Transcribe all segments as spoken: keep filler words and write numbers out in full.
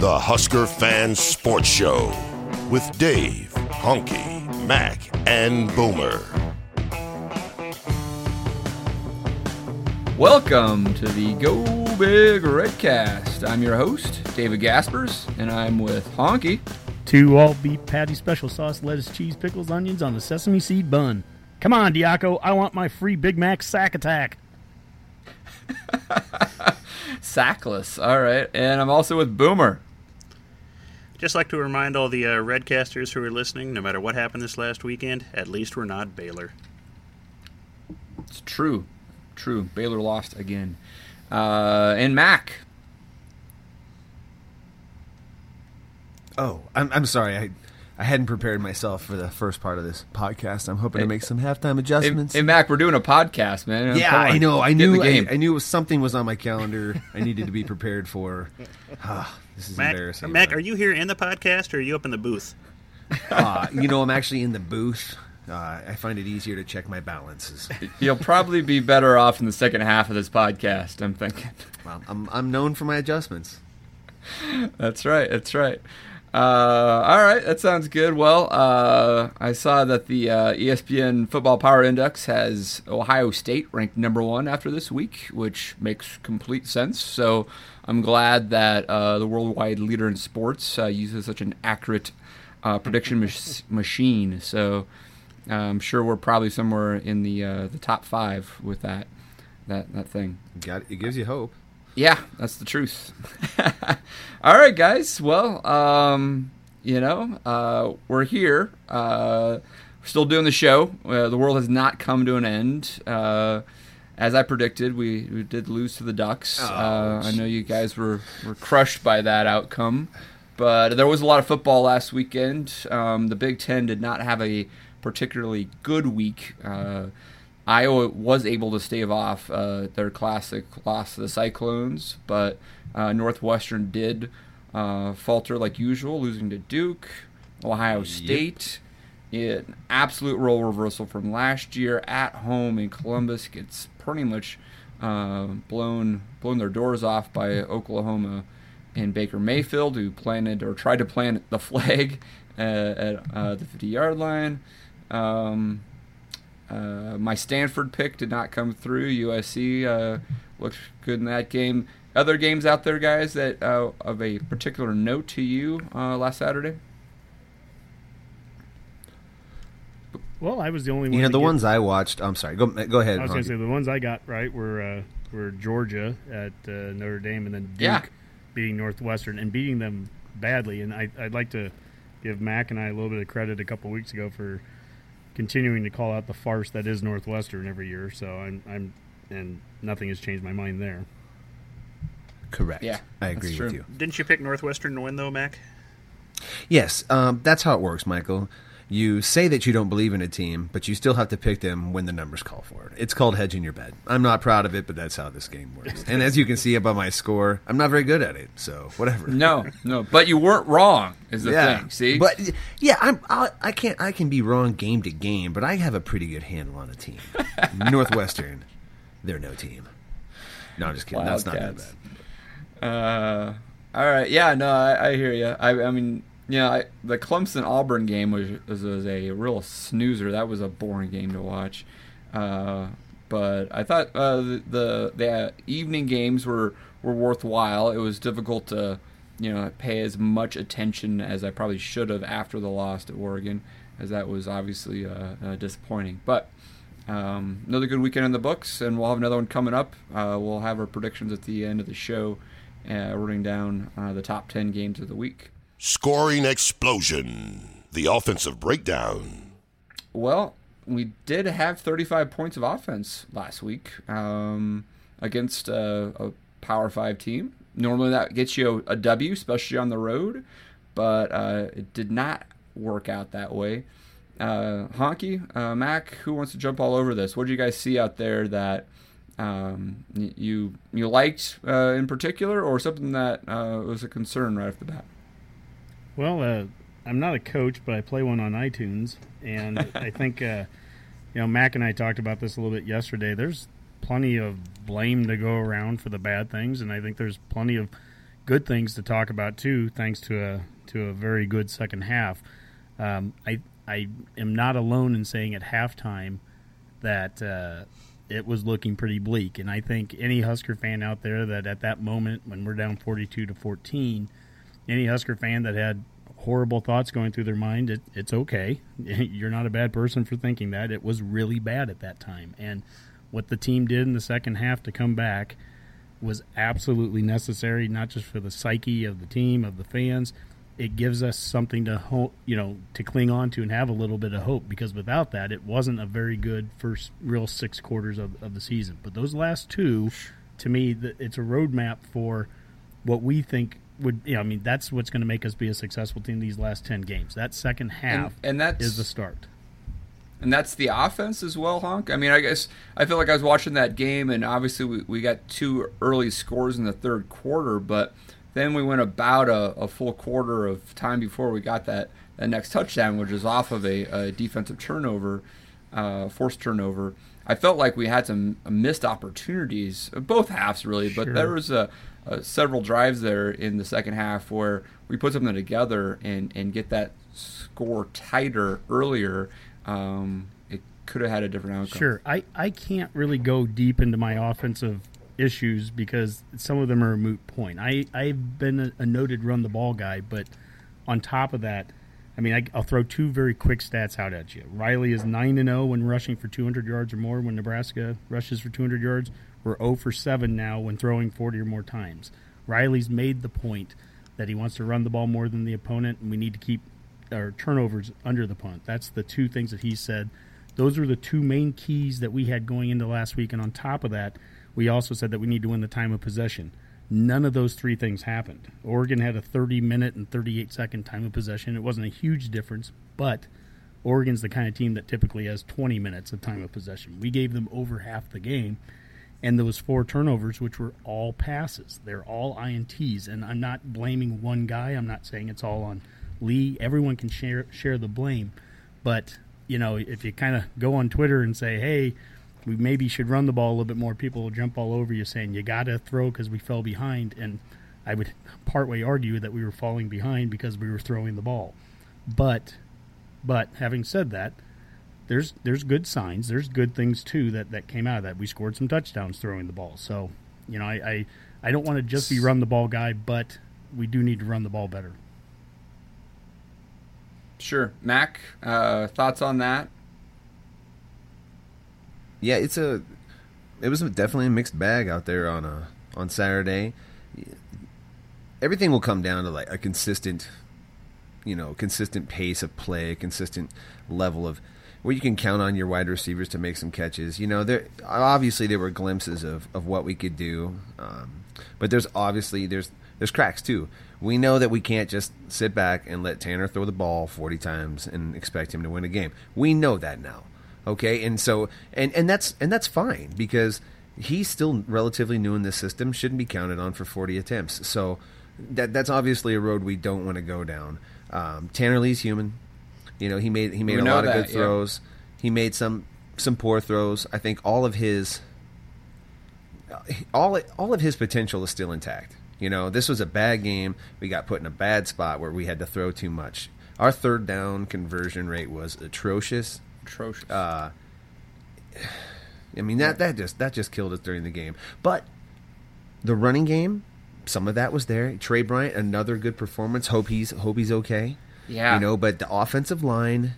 the Husker Fan Sports Show, with Dave, Honky, Mac, and Boomer. Welcome to the Go Big Redcast. I'm your host, David Gaspers, and I'm with Honky. Two all-beef patty special sauce, lettuce, cheese, pickles, onions on a sesame seed bun. Come on, Diaco, I want my free Big Mac sack attack. Sackless. All right. And I'm also with Boomer. Just like to remind all the uh, Redcasters who are listening, no matter what happened this last weekend, at least we're not Baylor. It's true. True. Baylor lost again. Uh, and Mac. Oh, I'm, I'm sorry. I I hadn't prepared myself for the first part of this podcast. I'm hoping hey, to make some halftime adjustments. Hey, hey, Mac, we're doing a podcast, man. Yeah, I know. I knew I, I knew it was something was on my calendar I needed to be prepared for. Ah, this is Mac, embarrassing. Mac, but. Are you here in the podcast or are you up in the booth? Uh, you know, I'm actually in the booth. Uh, I find it easier to check my balances. You'll probably be better off in the second half of this podcast, I'm thinking. Well, I'm, I'm known for my adjustments. That's right. That's right. Uh, all right, that sounds good. Well, uh, I saw that the uh, E S P N Football Power Index has Ohio State ranked number one after this week, which makes complete sense. So I'm glad that uh, the worldwide leader in sports uh, uses such an accurate uh, prediction mach- machine. So uh, I'm sure we're probably somewhere in the uh, the top five with that that that thing. Got it. It gives you hope. Yeah, that's the truth. All right, guys. Well, um, you know, uh, we're here. Uh, we're still doing the show. Uh, the world has not come to an end. Uh, as I predicted, we, we did lose to the Ducks. Oh, uh, I know you guys were, were crushed by that outcome. But there was a lot of football last weekend. Um, the Big Ten did not have a particularly good week. Uh Iowa was able to stave off uh, their classic loss to the Cyclones, but uh, Northwestern did uh, falter like usual, losing to Duke, Ohio State. Yep. An absolute role reversal from last year at home in Columbus gets pretty much uh, blown blown their doors off by Oklahoma and Baker Mayfield, who planted or tried to plant the flag uh, at uh, the fifty-yard line. Um, Uh, my Stanford pick did not come through. U S C uh, looked good in that game. Other games out there, guys, that uh, of a particular note to you uh, last Saturday? Well, I was the only one. You know, the ones I watched. I'm sorry. Go go ahead. I was going to say the ones I got right were uh, were Georgia at uh, Notre Dame, and then Duke yeah. beating Northwestern and beating them badly. And I, I'd like to give Mac and I a little bit of credit a couple weeks ago for continuing to call out the farce that is Northwestern every year, so I'm, I'm, and nothing has changed my mind there. Correct. Yeah, I agree with you. Didn't you pick Northwestern to win, though, Mac? Yes, um, that's how it works, Michael. You say that you don't believe in a team, but you still have to pick them when the numbers call for it. It's called hedging your bet. I'm not proud of it, but that's how this game works. And as you can see by my score, I'm not very good at it, so whatever. No, no, but you weren't wrong is the yeah, thing, see? But yeah, I'm, I I can't I can be wrong game to game, but I have a pretty good handle on a team. Northwestern, they're no team. No, I'm just kidding. Wild that's cats. Not that bad. Uh, all right, yeah, no, I, I hear you. I, I mean... Yeah, I, the Clemson-Auburn game was, was was a real snoozer. That was a boring game to watch. Uh, but I thought uh, the the, the uh, evening games were, were worthwhile. It was difficult to you know pay as much attention as I probably should have after the loss to Oregon, as that was obviously uh, uh, disappointing. But um, another good weekend in the books, and we'll have another one coming up. Uh, we'll have our predictions at the end of the show, uh, running down uh, the top ten games of the week. Scoring explosion, the offensive breakdown. Well, we did have thirty-five points of offense last week um, against uh, a Power five team. Normally that gets you a, a W, especially on the road, but uh, it did not work out that way. Uh, Honky, uh, Mac, who wants to jump all over this? What did you guys see out there that um, you you liked uh, in particular, or something that uh, was a concern right off the bat? Well, uh, I'm not a coach, but I play one on iTunes, and I think uh, you know, Mac and I talked about this a little bit yesterday. There's plenty of blame to go around for the bad things, and I think there's plenty of good things to talk about too, thanks to a to a very good second half. Um, I. I am not alone in saying at halftime that uh, it was looking pretty bleak. And I think any Husker fan out there that at that moment when we're down forty-two to fourteen, any Husker fan that had horrible thoughts going through their mind, it, it's okay. You're not a bad person for thinking that. It was really bad at that time. And what the team did in the second half to come back was absolutely necessary, not just for the psyche of the team, of the fans. It gives us something to hope, you know, to cling on to and have a little bit of hope, because without that, it wasn't a very good first real six quarters of, of the season. But those last two, to me, the, it's a roadmap for what we think would, you know, I mean, that's what's going to make us be a successful team these last ten games. That second half and, and that's, is the start. And that's the offense as well, Honk? I mean, I guess I feel like I was watching that game, and obviously we, we got two early scores in the third quarter, but then we went about a, a full quarter of time before we got that, that next touchdown, which is off of a, a defensive turnover, uh, forced turnover. I felt like we had some missed opportunities, both halves really, but sure. There was a, a several drives there in the second half where we put something together and, and get that score tighter earlier. Um, it could have had a different outcome. Sure. I, I can't really go deep into my offensive issues because some of them are a moot point. I, I've been a, a noted run the ball guy, but on top of that, I mean, I, I'll throw two very quick stats out at you. Riley is nine and oh when rushing for two hundred yards or more. When Nebraska rushes for two hundred yards, we're oh for seven now when throwing forty or more times. Riley's made the point that he wants to run the ball more than the opponent, and we need to keep our turnovers under the punt. That's the two things that he said. Those are the two main keys that we had going into last week, and on top of that, we also said that we need to win the time of possession. None of those three things happened. Oregon had a thirty-minute and thirty-eight-second time of possession. It wasn't a huge difference, but Oregon's the kind of team that typically has twenty minutes of time of possession. We gave them over half the game, and those four turnovers, which were all passes. They're all I N Ts, and I'm not blaming one guy. I'm not saying it's all on Lee. Everyone can share share the blame, but you know, if you kind of go on Twitter and say, hey, we maybe should run the ball a little bit more, people will jump all over you saying you got to throw because we fell behind. And I would partway argue that we were falling behind because we were throwing the ball. But but having said that, there's there's good signs. There's good things, too, that, that came out of that. We scored some touchdowns throwing the ball. So, you know, I, I, I don't want to just be run the ball guy, but we do need to run the ball better. Sure. Mac, uh, thoughts on that? Yeah, it's a. It was definitely a mixed bag out there on a on Saturday. Everything will come down to like a consistent, you know, consistent pace of play, consistent level of where you can count on your wide receivers to make some catches. You know, there obviously there were glimpses of, of what we could do, um, but there's obviously there's there's cracks too. We know that we can't just sit back and let Tanner throw the ball forty times and expect him to win a game. We know that now. Okay, and so and, and that's and that's fine because he's still relatively new in this system, shouldn't be counted on for forty attempts. So that that's obviously a road we don't want to go down. Um, Tanner Lee's human. You know, he made he made we a lot that, of good throws. Yeah. He made some some poor throws. I think all of his all all of his potential is still intact. You know, this was a bad game. We got put in a bad spot where we had to throw too much. Our third down conversion rate was atrocious. Atrocious. Uh, I mean that that just that just killed us during the game. But the running game, some of that was there. Tre Bryant, another good performance. Hope he's hope he's okay. Yeah, you know. But the offensive line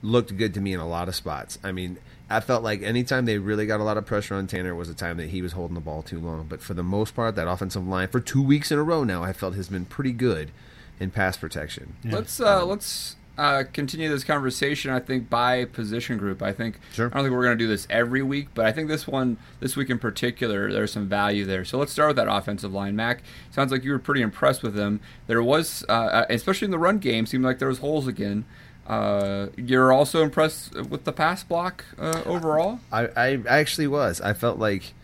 looked good to me in a lot of spots. I mean, I felt like anytime they really got a lot of pressure on Tanner was a time that he was holding the ball too long. But for the most part, that offensive line for two weeks in a row now, I felt has been pretty good in pass protection. Yeah. Let's uh, um, let's. uh, continue this conversation, I think, by position group. I think sure. I don't think we're going to do this every week, but I think this one, this week in particular, there's some value there. So let's start with that offensive line. Mac, sounds like you were pretty impressed with them. There was, uh, especially in the run game, seemed like there was holes again. Uh, you're also impressed with the pass block uh, overall? I, I actually was. I felt like,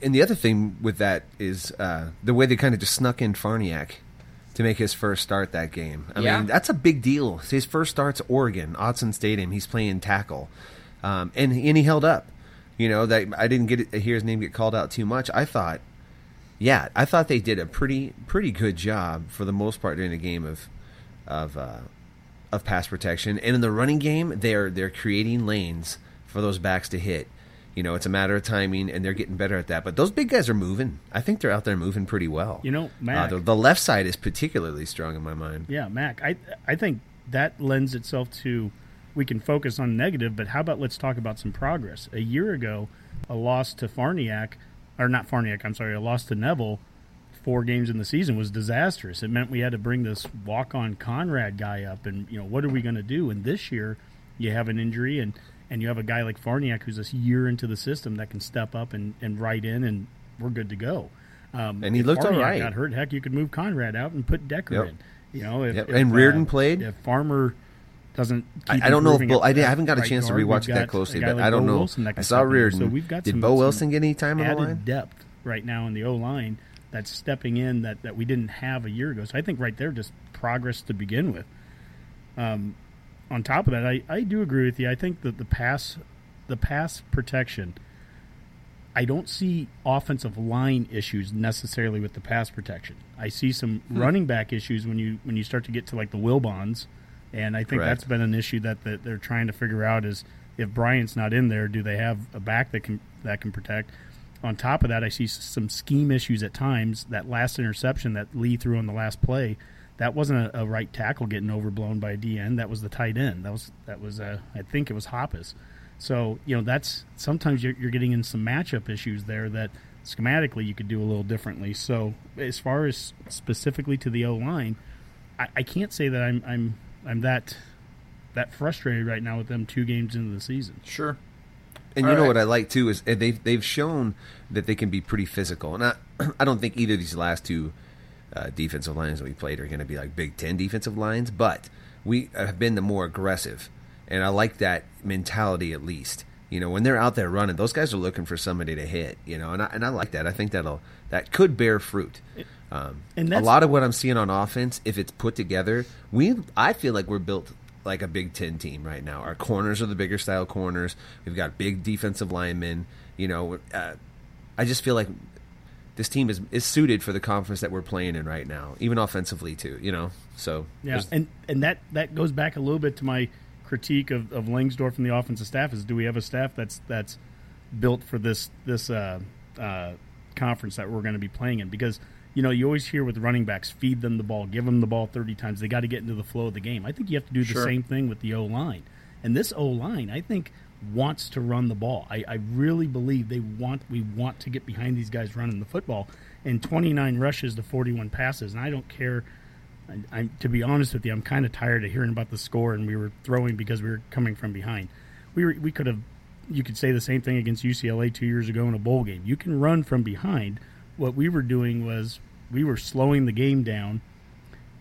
and the other thing with that is uh, the way they kind of just snuck in Farniak to make his first start that game. I yeah. mean, that's a big deal. His first start's Oregon, Autzen Stadium. He's playing tackle, um, and and he held up. You know, that I didn't get it, hear his name get called out too much. I thought, yeah, I thought they did a pretty pretty good job for the most part during the game of of. Uh, of pass protection. And in the running game, they're they're creating lanes for those backs to hit. You know, it's a matter of timing, and they're getting better at that. But those big guys are moving. I think they're out there moving pretty well. You know, Mac. Uh, the, the left side is particularly strong in my mind. Yeah, Mac, I, I think that lends itself to we can focus on negative, but how about let's talk about some progress. A year ago, a loss to Farniak, or not Farniak, I'm sorry, a loss to Neville, four games in the season was disastrous. It meant we had to bring this walk-on Conrad guy up, and, you know, what are we going to do? And this year you have an injury, and, and you have a guy like Farniak who's this year into the system that can step up and, and right in, and we're good to go. Um, and he looked Farniak all right. Got hurt. Heck, you could move Conrad out and put Decker yep. in. You know, if, yep. if, and Reardon uh, played. If Farmer doesn't keep I, I don't know if Bo, I, I haven't got a right chance guard. to rewatch that closely, but like I don't Bo know. I saw Reardon. So we've got Did some, Bo Wilson get any time on the line? Added depth right now in the O-line. That's stepping in that, that we didn't have a year ago. So I think right there, just progress to begin with. Um, on top of that, I, I do agree with you. I think that the pass the pass protection, I don't see offensive line issues necessarily with the pass protection. I see some hmm. running back issues when you when you start to get to like the Wilbons, and I think Correct. that's been an issue that, that they're trying to figure out is if Bryant's not in there, do they have a back that can that can protect? On top of that, I see some scheme issues at times. That last interception that Lee threw on the last play, that wasn't a, a right tackle getting overblown by a D N. That was the tight end. That was that was uh, I think it was Hoppus. So you know that's sometimes you're, you're getting in some matchup issues there that schematically you could do a little differently. So as far as specifically to the O line, I, I can't say that I'm I'm I'm that that frustrated right now with them two games into the season. Sure. And you All know right. what I like, too, is they've, they've shown that they can be pretty physical. And I, I don't think either of these last two uh, defensive lines that we played are going to be like Big Ten defensive lines, but we have been the more aggressive. And I like that mentality at least. You know, when they're out there running, those guys are looking for somebody to hit, you know, and I, and I like that. I think that'll that could bear fruit. Um, and a lot of what I'm seeing on offense, if it's put together, we I feel like we're built – like a Big Ten team right now. Our corners are the bigger style corners. We've got big defensive linemen. You know, uh, I just feel like this team is, is suited for the conference that we're playing in right now, even offensively too, you know. So yeah, and, and that, that goes back a little bit to my critique of, of Langsdorf and the offensive staff is do we have a staff that's that's built for this, this uh, uh, conference that we're going to be playing in? Because – you know, you always hear with running backs, feed them the ball, give them the ball thirty times. They got to get into the flow of the game. I think you have to do the sure. same thing with the O-line. And this O-line, I think, wants to run the ball. I, I really believe they want. we want to get behind these guys running the football. And twenty-nine rushes to forty-one passes, and I don't care. I, I, to be honest with you, I'm kind of tired of hearing about the score, and we were throwing because we were coming from behind. We were, we could have, you could say the same thing against U C L A two years ago in a bowl game. You can run from behind. What we were doing was we were slowing the game down,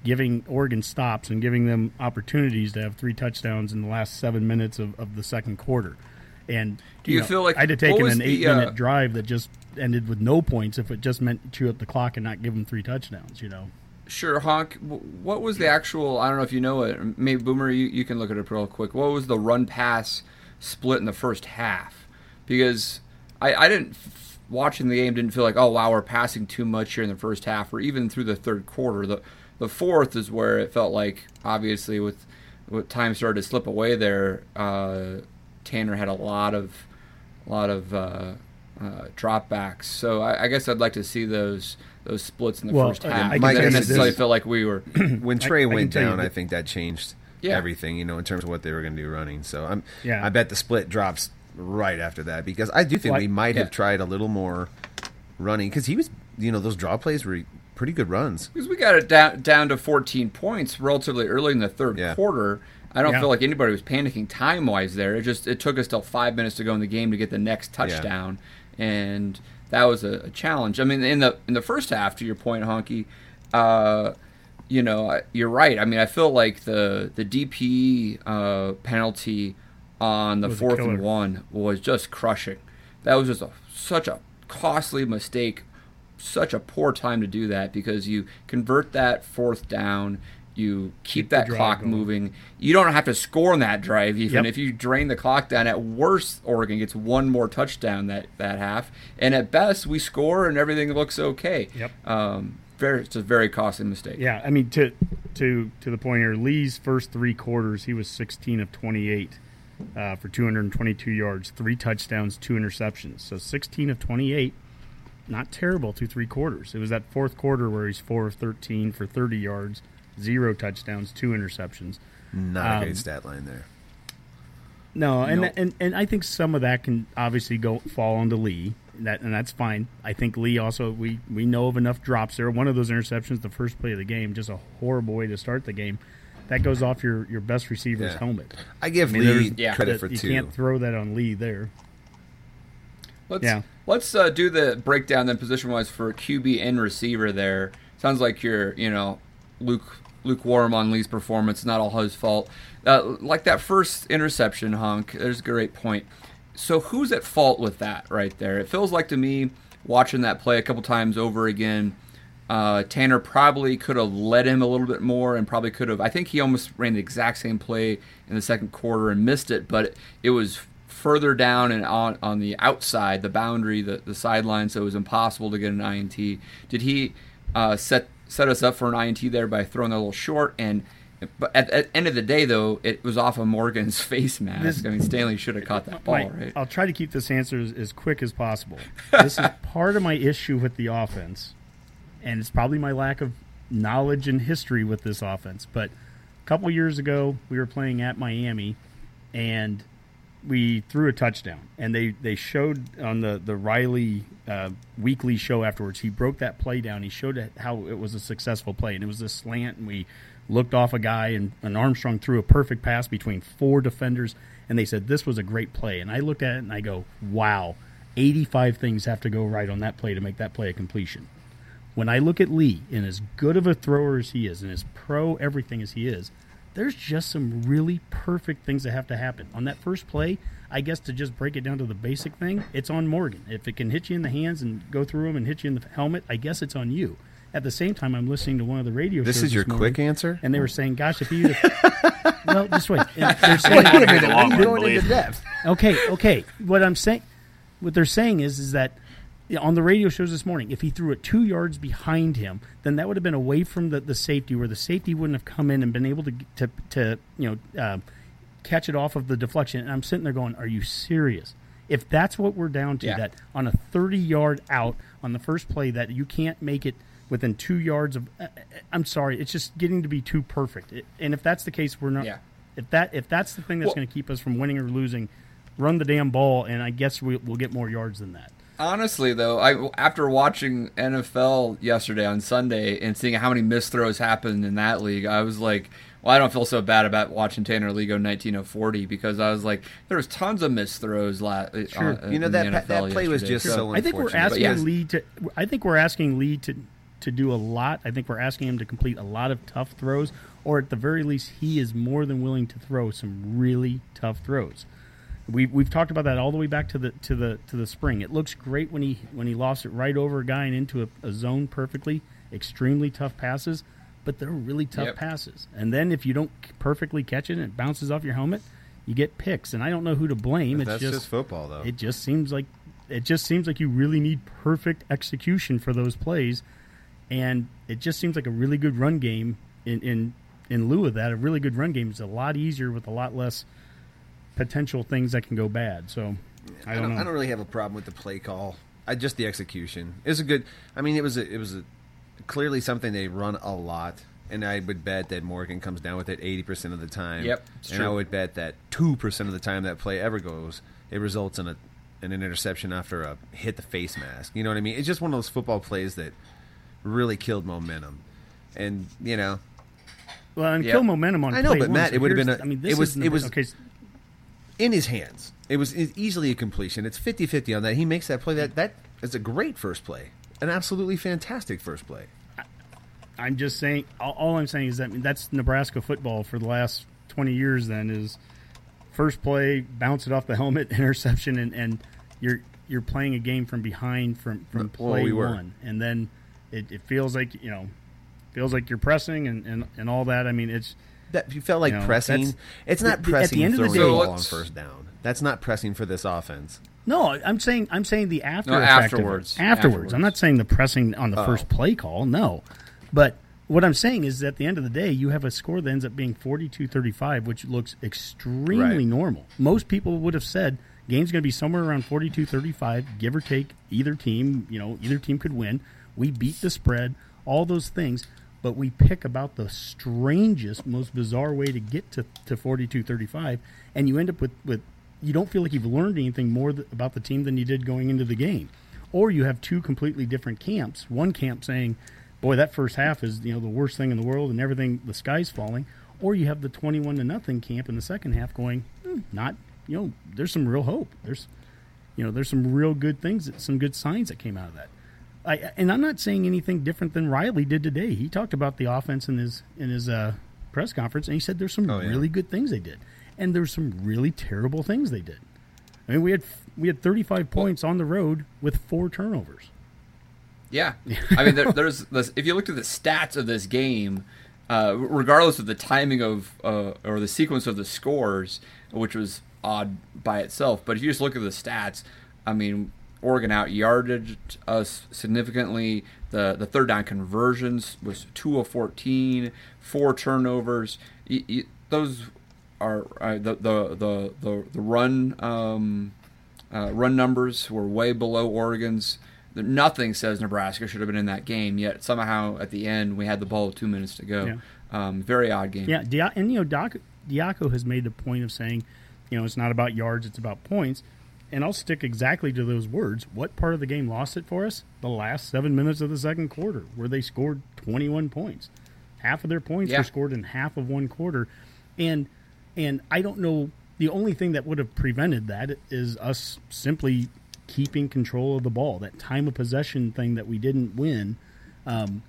giving Oregon stops and giving them opportunities to have three touchdowns in the last seven minutes of, of the second quarter. And do you, you know, feel like I'd have taken an eight-minute uh, drive that just ended with no points if it just meant to chew up the clock and not give them three touchdowns, you know? Sure, Honk. What was the actual – I don't know if you know it. Maybe, Boomer, you, you can look at it real quick. What was the run-pass split in the first half? Because I, I didn't – watching the game didn't feel like, oh, wow, we're passing too much here in the first half or even through the third quarter. The the fourth is where it felt like, obviously, with, with time started to slip away there, uh, Tanner had a lot of a lot of uh, uh, dropbacks. So I, I guess I'd like to see those those splits in the well, first okay, half. I didn't necessarily feel like we were. When Tre I, went I down, I think that changed yeah. everything, you know, in terms of what they were going to do running. So I'm yeah. I bet the split drops right after that, because I do think well, we might yeah. have tried a little more running, because he was, you know, those draw plays were pretty good runs. Because we got it down, down to fourteen points relatively early in the third yeah. quarter. I don't yeah. feel like anybody was panicking time-wise there. It just it took us till five minutes to go in the game to get the next touchdown, yeah. and that was a, a challenge. I mean, in the in the first half, to your point, Honky, uh, you know, you're right. I mean, I feel like the the D P uh, penalty on the fourth and one was just crushing. That was just a, such a costly mistake, such a poor time to do that because you convert that fourth down. You keep, keep that clock going. moving. You don't have to score on that drive even. Yep. If you drain the clock down, at worst, Oregon gets one more touchdown that, that half. And at best, we score and everything looks okay. Yep. Um, very, it's a very costly mistake. Yeah, I mean, to to to the point here, Lee's first three quarters, he was sixteen of twenty-eight uh, for two hundred twenty-two yards, three touchdowns, two interceptions. So sixteen of twenty-eight, not terrible through three quarters. It was that fourth quarter where he's four of thirteen for thirty yards, zero touchdowns, two interceptions. Not um, a great stat line there. No, and, nope. and and I think some of that can obviously go fall onto Lee, and, that, and that's fine. I think Lee also, we, we know of enough drops there. One of those interceptions, the first play of the game, just a horrible way to start the game. That goes off your, your best receiver's yeah. helmet. I give I mean, Lee yeah. credit for you two. You can't throw that on Lee there. Let's, yeah. let's uh, do the breakdown then position-wise for Q B and receiver there. Sounds like you're, you know, Luke... lukewarm on Lee's performance, not all his fault. Uh, like that first interception, Honk, there's a great point. So who's at fault with that right there? It feels like to me, watching that play a couple times over again, uh, Tanner probably could have led him a little bit more and probably could have, I think he almost ran the exact same play in the second quarter and missed it, but it, it was further down and on, on the outside, the boundary, the, the sideline, so it was impossible to get an I N T. Did he uh, set set us up for an I N T there by throwing a little short, and but at the end of the day, though, it was off of Morgan's face mask. This, I mean, Stanley should have caught that ball, my, right? I'll try to keep this answer as, as quick as possible. This is part of my issue with the offense, and it's probably my lack of knowledge and history with this offense, but a couple years ago, we were playing at Miami, and we threw a touchdown, and they, they showed on the, the Riley uh, weekly show afterwards. He broke that play down. He showed it, how it was a successful play, and it was a slant, and we looked off a guy, and, and Armstrong threw a perfect pass between four defenders, and they said, this was a great play. And I looked at it, and I go, wow, eighty-five things have to go right on that play to make that play a completion. When I look at Lee, and as good of a thrower as he is, and as pro-everything as he is, there's just some really perfect things that have to happen. On that first play, I guess to just break it down to the basic thing, it's on Morgan. If it can hit you in the hands and go through them and hit you in the helmet, I guess it's on you. At the same time, I'm listening to one of the radio this shows. This is your morning, quick answer? And they were saying, gosh, if you... well, just wait. They're saying... You're going into depth. Okay, okay. What I'm saying... What they're saying is, is that on the radio shows this morning, if he threw it two yards behind him, then that would have been away from the, the safety, where the safety wouldn't have come in and been able to to, to you know uh, catch it off of the deflection. And I'm sitting there going, are you serious? If that's what we're down to, yeah. that on a thirty-yard out on the first play that you can't make it within two yards of uh, – I'm sorry, it's just getting to be too perfect. It, and if that's the case, we're not yeah. – if that if that's the thing that's well, going to keep us from winning or losing, run the damn ball, and I guess we, we'll get more yards than that. Honestly, though, I after watching N F L yesterday on Sunday and seeing how many missed throws happened in that league, I was like, well, I don't feel so bad about watching Tanner Lee go nineteen of forty because I was like, there was tons of missed throws last. Sure. Uh, you know, that, that play yesterday. was just sure. so I think we're asking yeah. Lee to. I think we're asking Lee to to do a lot. I think we're asking him to complete a lot of tough throws, or at the very least, he is more than willing to throw some really tough throws. We we've talked about that all the way back to the to the to the spring. It looks great when he when he lost it right over a guy and into a, a zone perfectly. Extremely tough passes, but they're really tough yep. passes. And then if you don't perfectly catch it and it bounces off your helmet, you get picks. And I don't know who to blame. It's that's just, just football, though. It just seems like it just seems like you really need perfect execution for those plays, and it just seems like a really good run game in in, in lieu of that. A really good run game is a lot easier with a lot less potential things that can go bad. So I don't, I don't know. I don't really have a problem with the play call. I just the execution. It was a good. I mean, it was a, it was a, clearly something they run a lot, and I would bet that Morgan comes down with it eighty percent of the time. Yep, and true. I would bet that two percent of the time that play ever goes, it results in a an interception after a hit the face mask. You know what I mean? It's just one of those football plays that really killed momentum. And, you know. Well, and yeah. kill momentum on I know, play but one, Matt, so it would have been a, I mean, this it was, it was okay. in his hands. It was easily a completion. It's fifty-fifty on that. He makes that play. That That is a great first play. An absolutely fantastic first play. I, I'm just saying, all, all I'm saying is that I mean, that's Nebraska football for the last twenty years then is first play, bounce it off the helmet, interception, and, and you're you're playing a game from behind from, from play we one. And then it, it feels like, you know, feels like you're pressing and, and, and all that. I mean, it's... That, you felt like you know, pressing. It's not pressing at the end of the day, throwing the ball on first down. That's not pressing for this offense. No, I'm saying I'm saying the after no, effect afterwards. Of it. afterwards. Afterwards. I'm not saying the pressing on the Uh-oh. first play call, no. But what I'm saying is at the end of the day, you have a score that ends up being forty-two thirty-five, which looks extremely right. normal. Most people would have said game's going to be somewhere around forty-two thirty-five, give or take either team. You know, either team could win. We beat the spread, all those things. But we pick about the strangest, most bizarre way to get to, to forty-two thirty-five, and you end up with, with you don't feel like you've learned anything more th- about the team than you did going into the game. Or you have two completely different camps. One camp saying, boy, that first half is you know the worst thing in the world and everything, the sky's falling. Or you have the twenty-one to nothing camp in the second half going, mm, not, you know, there's some real hope. There's, you know, there's some real good things, some good signs that came out of that. I, and I'm not saying anything different than Riley did today. He talked about the offense in his in his uh, press conference, and he said there's some oh, yeah. really good things they did, and there's some really terrible things they did. I mean, we had we had thirty-five points well, on the road with four turnovers. Yeah, I mean, there, there's this, if you looked at the stats of this game, uh, regardless of the timing of uh, or the sequence of the scores, which was odd by itself, but if you just look at the stats, I mean. Oregon out-yarded us significantly. The the third down conversions was two of fourteen, four turnovers. You, you, those are uh, the, the the the the run um, uh, run numbers were way below Oregon's. Nothing says Nebraska should have been in that game. Yet somehow at the end we had the ball with two minutes to go. Yeah. Um, very odd game. Yeah, Di- and you know Diaco has made the point of saying, you know, it's not about yards, it's about points. And I'll stick exactly to those words. What part of the game lost it for us? The last seven minutes of the second quarter, where they scored twenty-one points. Half of their points yeah. were scored in half of one quarter. And and I don't know, the only thing that would have prevented that is us simply keeping control of the ball, that time of possession thing that we didn't win. Um,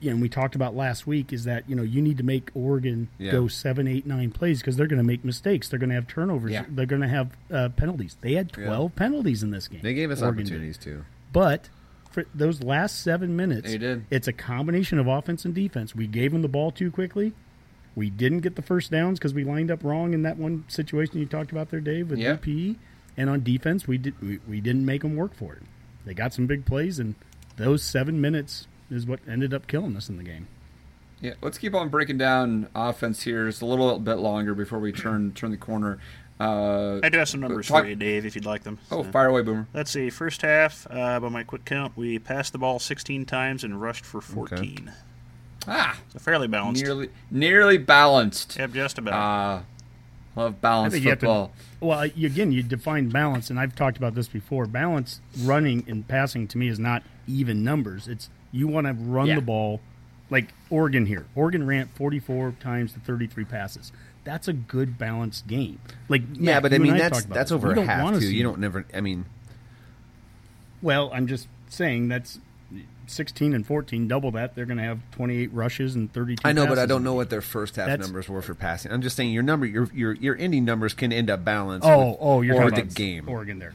you know, and we talked about last week is that, you know, you need to make Oregon yeah. go seven, eight, nine plays because they're going to make mistakes. They're going to have turnovers. Yeah. They're going to have uh, penalties. They had twelve yeah. penalties in this game. They gave us Oregon opportunities, did. Too. But for those last seven minutes, they did. It's a combination of offense and defense. We gave them the ball too quickly. We didn't get the first downs because we lined up wrong in that one situation you talked about there, Dave, with yeah. U P E. And on defense, we, did, we, we didn't make them work for it. They got some big plays, and those seven minutes – is what ended up killing us in the game. Yeah, let's keep on breaking down offense here. Just a little bit longer before we turn turn the corner. Uh, I do have some numbers talk- for you, Dave, if you'd like them. Oh, so, fire away, Boomer. Let's see. First half, uh, by my quick count, we passed the ball sixteen times and rushed for fourteen. Okay. Ah, so fairly balanced. Nearly, nearly balanced. Yep, just about. Ah, uh, love balanced football. To, well, again, you define balance, and I've talked about this before. Balance, running and passing, to me, is not even numbers. It's you want to run yeah. the ball like Oregon here. Oregon ran forty-four times to thirty-three passes. That's a good balanced game. Like yeah, Matt, but I mean I that's that's over a half too. You don't never. I mean, well, I'm just saying that's sixteen and fourteen. Double that, they're going to have twenty-eight rushes and thirty-two. I know, passes. But I don't know what their first half that's, numbers were for passing. I'm just saying your number, your your your ending numbers can end up balanced. Oh, with, oh, you're or talking the about game Oregon there.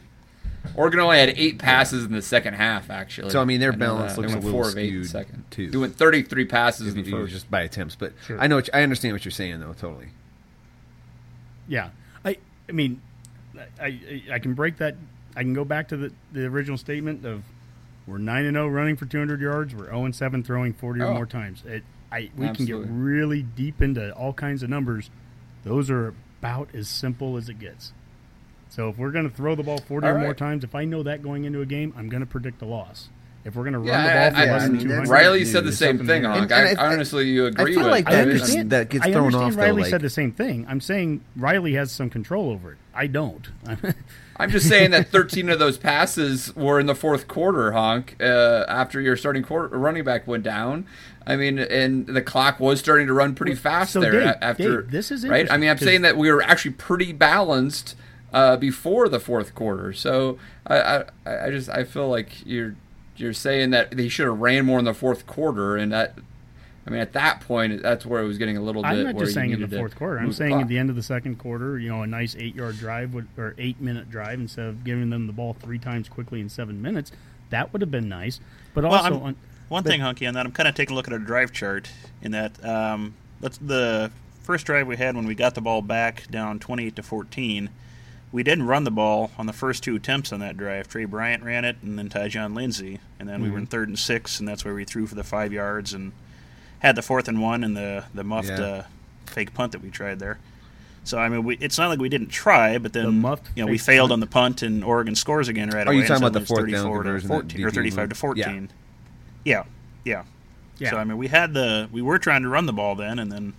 Oregon only had eight passes in the second half, actually. So, I mean, their I balance looks a little four of eight skewed, second. Too. They went thirty-three passes in the first. Just by attempts. But sure. I know, what, I understand what you're saying, though, totally. Yeah. I I mean, I I can break that. I can go back to the, the original statement of we're nine and oh running for two hundred yards. We're oh and seven throwing forty oh. or more times. It, I We Absolutely. Can get really deep into all kinds of numbers. Those are about as simple as it gets. So if we're going to throw the ball forty All right. or more times, if I know that going into a game, I'm going to predict a loss. If we're going to run yeah, the ball for I, less I, than I mean, two hundred. Riley said the same thing, Honk. I, I honestly you agree I feel with like that. Is, that gets I thrown off, Riley though, like... said the same thing. I'm saying Riley has some control over it. I don't. I'm just saying that thirteen of those passes were in the fourth quarter, Honk, uh, after your starting quarter, running back went down. I mean, and the clock was starting to run pretty fast so there. Dave, after Dave, this is interesting, right? I mean, I'm saying that we were actually pretty balanced uh, before the fourth quarter. So I, I, I just I feel like you're you're saying that they should have ran more in the fourth quarter, and that I mean, at that point, that's where it was getting a little bit. I'm not just saying in the fourth quarter. I'm saying at the end of the second quarter, you know, a nice eight-yard drive would, or eight-minute drive instead of giving them the ball three times quickly in seven minutes. That would have been nice. But well, also, on, one but, thing, Honky, on that, I'm kind of taking a look at our drive chart. In that, um, let's the first drive we had when we got the ball back down twenty-eight to fourteen, we didn't run the ball on the first two attempts on that drive. Tre Bryant ran it, and then Tyjon Lindsey, and then mm-hmm. we were in third and six, and that's where we threw for the five yards and. Had the fourth and one and the the muffed yeah. uh, fake punt that we tried there. So I mean, we, it's not like we didn't try, but then the muffed, you know we failed punt. on the punt and Oregon scores again right Are away. Are you talking about the fourth down conversion? Or thirty-five to fourteen. Yeah. yeah, yeah. So I mean, we had the we were trying to run the ball then, and then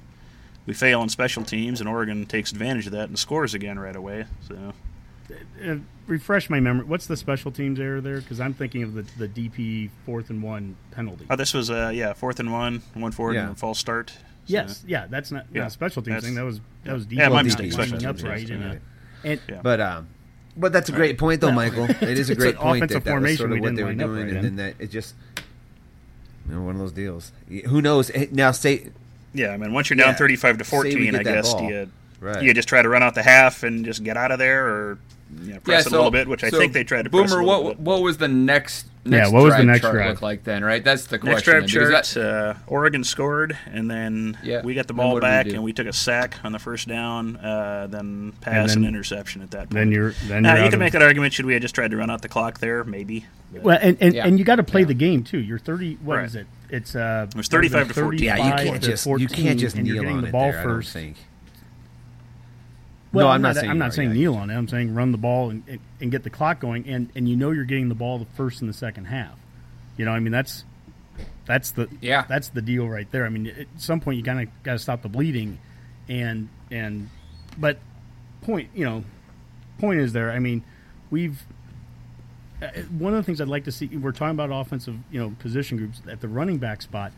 we fail on special teams, and Oregon takes advantage of that and scores again right away. So uh, refresh my memory. What's the special teams error there? Because I'm thinking of the the D P fourth and one penalty. Oh, this was uh yeah fourth and one, one forward yeah. and a false start. So. Yes, yeah, that's not yeah. Not a special teams that's, thing. That was that was D P. Yeah, my mistake. Special teams, right, you know. and, yeah. But um, but that's a great point though, Michael. It is a great point that that was sort of what they were doing, right and then that it just you know one of those deals. Who knows? Now say yeah, I mean once you're down yeah, thirty-five to fourteen, I guess ball. you right. you just try to run out the half and just get out of there or. Yeah, press yeah, so, it a little bit, which I so think they tried to Boomer, press a little what, bit. What was the next, next yeah, what was drive the next chart drive? Look like then, right? That's the next question. Next drive chart, that... uh, Oregon scored, and then yeah. we got the ball back, we and we took a sack on the first down, uh, then pass and, then, and interception at that point. Then you're, then now, you're you can of... make that argument, should we have just tried to run out the clock there? Maybe. But... Well, And, and, yeah. and you got to play yeah. the game, too. You're thirty, what right. is it? It's uh, it was thirty-five to fourteen. Yeah, you can't just, you can't just kneel on it there, I don't think. Well, no, I'm not, not saying, I'm not saying kneel on it. I'm saying run the ball and, and, and get the clock going, and, and you know you're getting the ball the first and the second half. You know, I mean that's that's the yeah. that's the deal right there. I mean, at some point you kind of got to stop the bleeding, and and but point you know point is there. I mean, we've one of the things I'd like to see. We're talking about offensive you know position groups at the running back spot.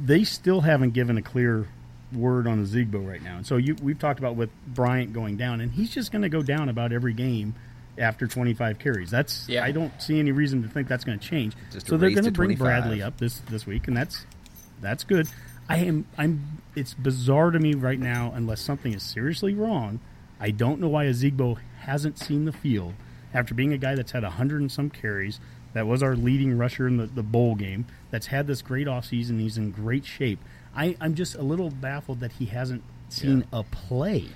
They still haven't given a clear. Word on Ozigbo right now, and so you, we've talked about with Bryant going down, and he's just going to go down about every game after twenty-five carries. That's yeah. I don't see any reason to think that's going to change. Just so they're going to bring twenty-five. Bradley up this, this week, and that's that's good. I am I'm. It's bizarre to me right now, unless something is seriously wrong. I don't know why Ozigbo hasn't seen the field after being a guy that's had a hundred and some carries. That was our leading rusher in the, the bowl game. That's had this great offseason. He's in great shape. I, I'm just a little baffled that he hasn't seen yeah. a play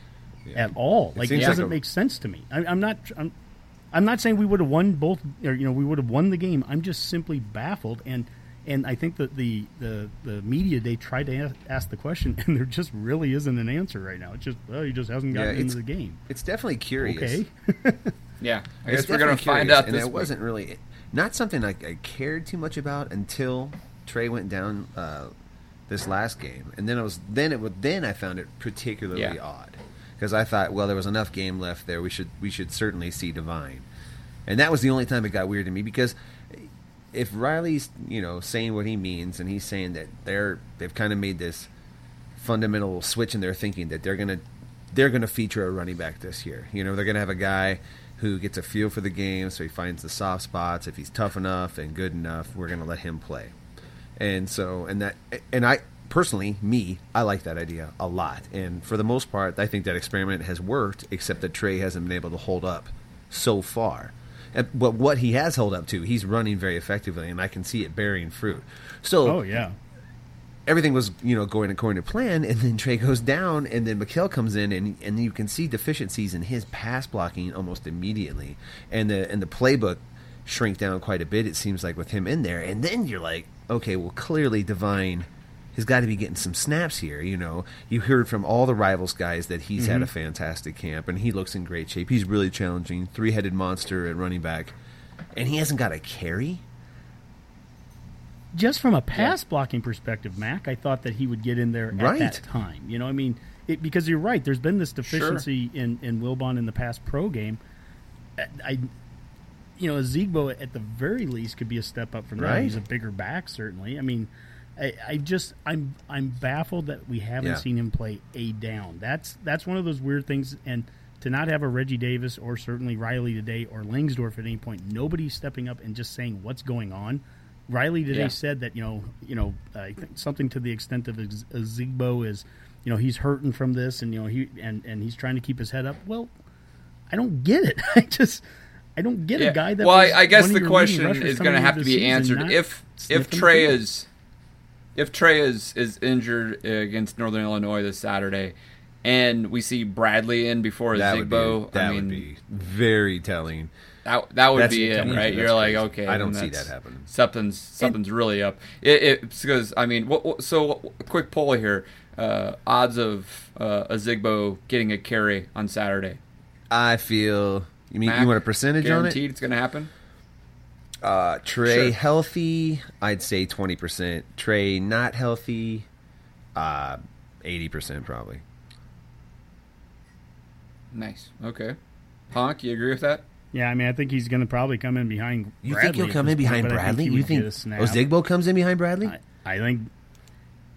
yeah. at all. Like it, it doesn't like a... make sense to me. I, I'm not. I'm, I'm not saying we would have won both. Or, you know, we would have won the game. I'm just simply baffled, and and I think that the the, the media they tried to ask, ask the question, and there just really isn't an answer right now. It's just well, he just hasn't gotten yeah, into the game. It's definitely curious. Okay. yeah, I guess it's we're gonna curious, find out. And this it week. wasn't really not something I, I cared too much about until Tre went down. Uh, This last game, and then I was then it was then I found it particularly yeah. odd because I thought, well, there was enough game left there. We should we should certainly see Devine, and that was the only time it got weird to me because if Riley's you know saying what he means and he's saying that they're they've kind of made this fundamental switch in their thinking that they're gonna they're gonna feature a running back this year. You know they're gonna have a guy who gets a feel for the game, so he finds the soft spots. If he's tough enough and good enough, we're gonna let him play. And so, and that, and I personally, me, I like that idea a lot. And for the most part, I think that experiment has worked, except that Tre hasn't been able to hold up so far. And, but what he has held up to, he's running very effectively, and I can see it bearing fruit. So, oh yeah, everything was you know going according to plan, and then Tre goes down, and then Mikal comes in, and and you can see deficiencies in his pass blocking almost immediately, and the and the playbook shrink down quite a bit. It seems like with him in there, and then you're like. Okay, well, clearly Devine has got to be getting some snaps here, you know. You heard from all the Rivals guys that he's mm-hmm. had a fantastic camp, and he looks in great shape. He's really challenging, three-headed monster at running back, and he hasn't got a carry? just from a pass yeah. blocking perspective, Mac, I thought that he would get in there right. at that time. You know, I mean, it, because you're right. There's been this deficiency sure. in, in Wilbon in the past pro game. I, I you know, Ozigbo at the very least could be a step up from right. that. He's a bigger back, certainly. I mean, I, I just I'm I'm baffled that we haven't yeah. seen him play a down. That's that's one of those weird things. And to not have a Reggie Davis or certainly Riley today or Langsdorf at any point, nobody's stepping up and just saying what's going on. Riley today yeah. said that you know you know I think something to the extent of Ozigbo is you know he's hurting from this and you know he and, and he's trying to keep his head up. Well, I don't get it. I just. I don't get yeah. a guy that. Well, I, I guess the question is going to have to be answered if if Tre is if Tre is is injured against Northern Illinois this Saturday, and we see Bradley in before Ozigbo. That I mean, would be very telling. That that would that's be it, right? You're like, okay, I don't see that happening. Something's something's and, really up. It, it because I mean, what, what, so what, a quick poll here: uh, odds of uh, Ozigbo getting a carry on Saturday. I feel. You mean Mac, you want a percentage on it? Guaranteed it's going to happen? Uh, Tre sure. healthy, I'd say twenty percent. Tre not healthy, uh, eighty percent probably. Nice. Okay. Honk, you agree with that? Yeah, I mean, I think he's going to probably come in behind you Bradley. You think he'll come in behind point, Bradley? Think you think Ozigbo comes in behind Bradley? I, I think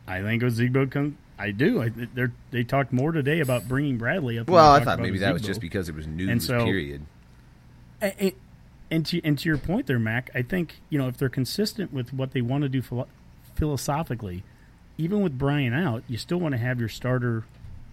I think Ozigbo comes... I do. I, they talked more today about bringing Bradley up. Well, I thought maybe Ozigbo. That was just because it was news, and so, period. And, and, to, and to your point there, Mac, I think, you know, if they're consistent with what they want to do philo- philosophically, even with Bryant out, you still want to have your starter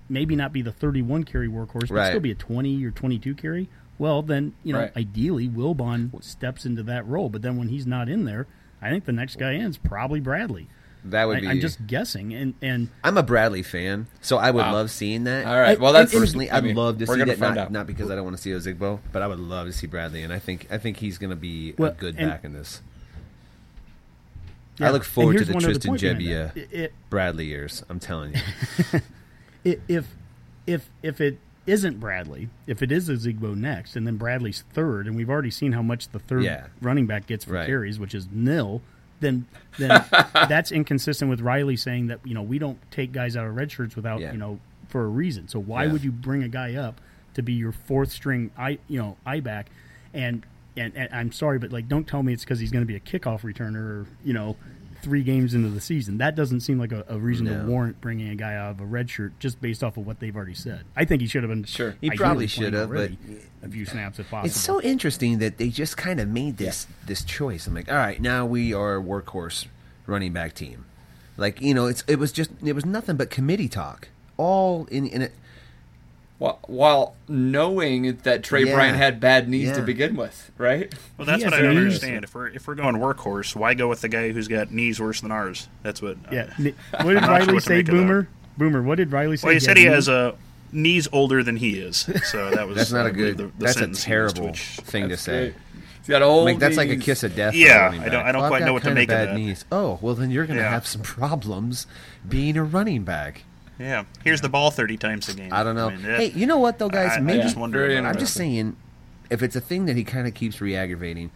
maybe not be the thirty-one carry workhorse, but right. still be a twenty or twenty-two carry. Well, then, you know, right. ideally Wilbon steps into that role. But then when he's not in there, I think the next guy in is probably Bradley. That would I, be. I'm just guessing, and, and I'm a Bradley fan, so I would wow. love seeing that. All right, well, that's personally, I'd I mean, love to see that. Not, not because I don't want to see Ozigbo, but I would love to see Bradley, and I think I think he's going to be well, a good and, back in this. Yeah, I look forward to the Tristan Jebbia it, it, Bradley years. I'm telling you, it, if if if it isn't Bradley, if it is Ozigbo next, and then Bradley's third, and we've already seen how much the third yeah. running back gets for right. carries, which is nil. Then, then that's inconsistent with Riley saying that you know we don't take guys out of red shirts without yeah. you know for a reason. So why yeah. would you bring a guy up to be your fourth string I you know I back, and, and and I'm sorry, but like don't tell me it's because he's going to be a kickoff returner or you know three games into the season. That doesn't seem like a, a reason no. to warrant bringing a guy out of a red shirt just based off of what they've already said. I think he should have been sure he probably should have, but a few snaps if possible. It's so interesting that they just kind of made this yeah. this choice. I'm like, all right, now we are a workhorse running back team. Like you know, it's it was just it was nothing but committee talk all in in it. Well, while knowing that Tre yeah. Bryant had bad knees yeah. to begin with, right? Well, that's what I don't understand. If we're if we're going workhorse, why go with the guy who's got knees worse than ours? That's what. Yeah. Uh, what did Riley what say, Boomer? Boomer. What did Riley say? Well, he, he said he has uh, knees older than he is. So that was that's not a good. The, the that's a terrible used, thing to say. He's got old. Like, that's knees. Like a kiss of death. Yeah, I don't. I don't well, quite know what to make of that. Knees. Oh, well, then you're going to yeah. have some problems being a running back. Yeah, here's the ball thirty times a game. I don't know. I mean, hey, you know what, though, guys? I, maybe I just wonder, I'm just saying, if it's a thing that he kind of keeps re-aggravating,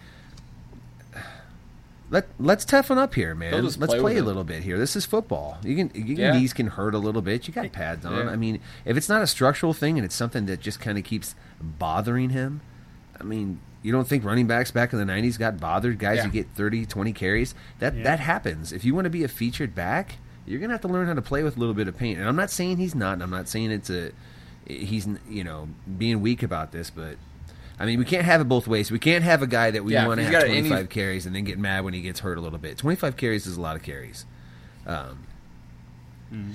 let, let's toughen up here, man. Let's play, play a little it. bit here. This is football. You can, your yeah. knees can hurt a little bit. You got pads on. Yeah. I mean, if it's not a structural thing and it's something that just kind of keeps bothering him, I mean, you don't think running backs back in the nineties got bothered? Guys yeah. who get thirty, twenty carries? That yeah. that happens. If you want to be a featured back... You're going to have to learn how to play with a little bit of pain. And I'm not saying he's not, and I'm not saying it's a he's, you know, being weak about this, but, I mean, we can't have it both ways. We can't have a guy that we yeah, want to have twenty-five any... carries and then get mad when he gets hurt a little bit. twenty-five carries is a lot of carries. Um,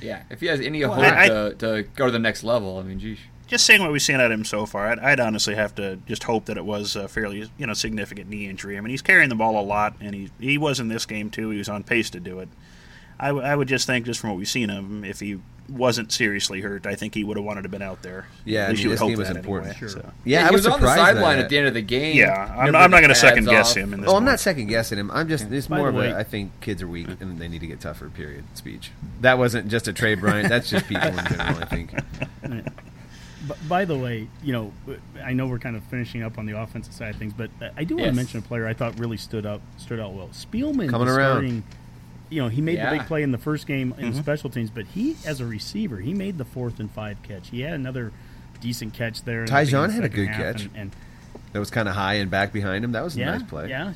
yeah, if he has any well, hope I, to, to go to the next level, I mean, geez. Just seeing what we've seen out of him so far, I'd, I'd honestly have to just hope that it was a fairly, you know, significant knee injury. I mean, he's carrying the ball a lot, and he, he was in this game, too. He was on pace to do it. I, w- I would just think, just from what we've seen of him, if he wasn't seriously hurt, I think he would have wanted to have been out there. Yeah, I mean, this game was important. Anyway, sure. so. Yeah, yeah, I was, was on the sideline at the end of the game. Yeah, I'm, I'm not going to second-guess him. In this oh, I'm not second-guessing him. I'm just, it's more of a, I think kids are weak and they need to get tougher, period, speech. That wasn't just a Tre Bryant. That's just people in general, I think. b- by the way, you know, I know we're kind of finishing up on the offensive side of things, but I do want yes. to mention a player I thought really stood up, stood out well. Spielman coming around. Starting, you know, he made yeah. the big play in the first game in mm-hmm. special teams, but he, as a receiver, he made the fourth and five catch. He had another decent catch there. Tyjon had a good catch. And, and that was kind of high and back behind him. That was a yeah, nice play. Yeah,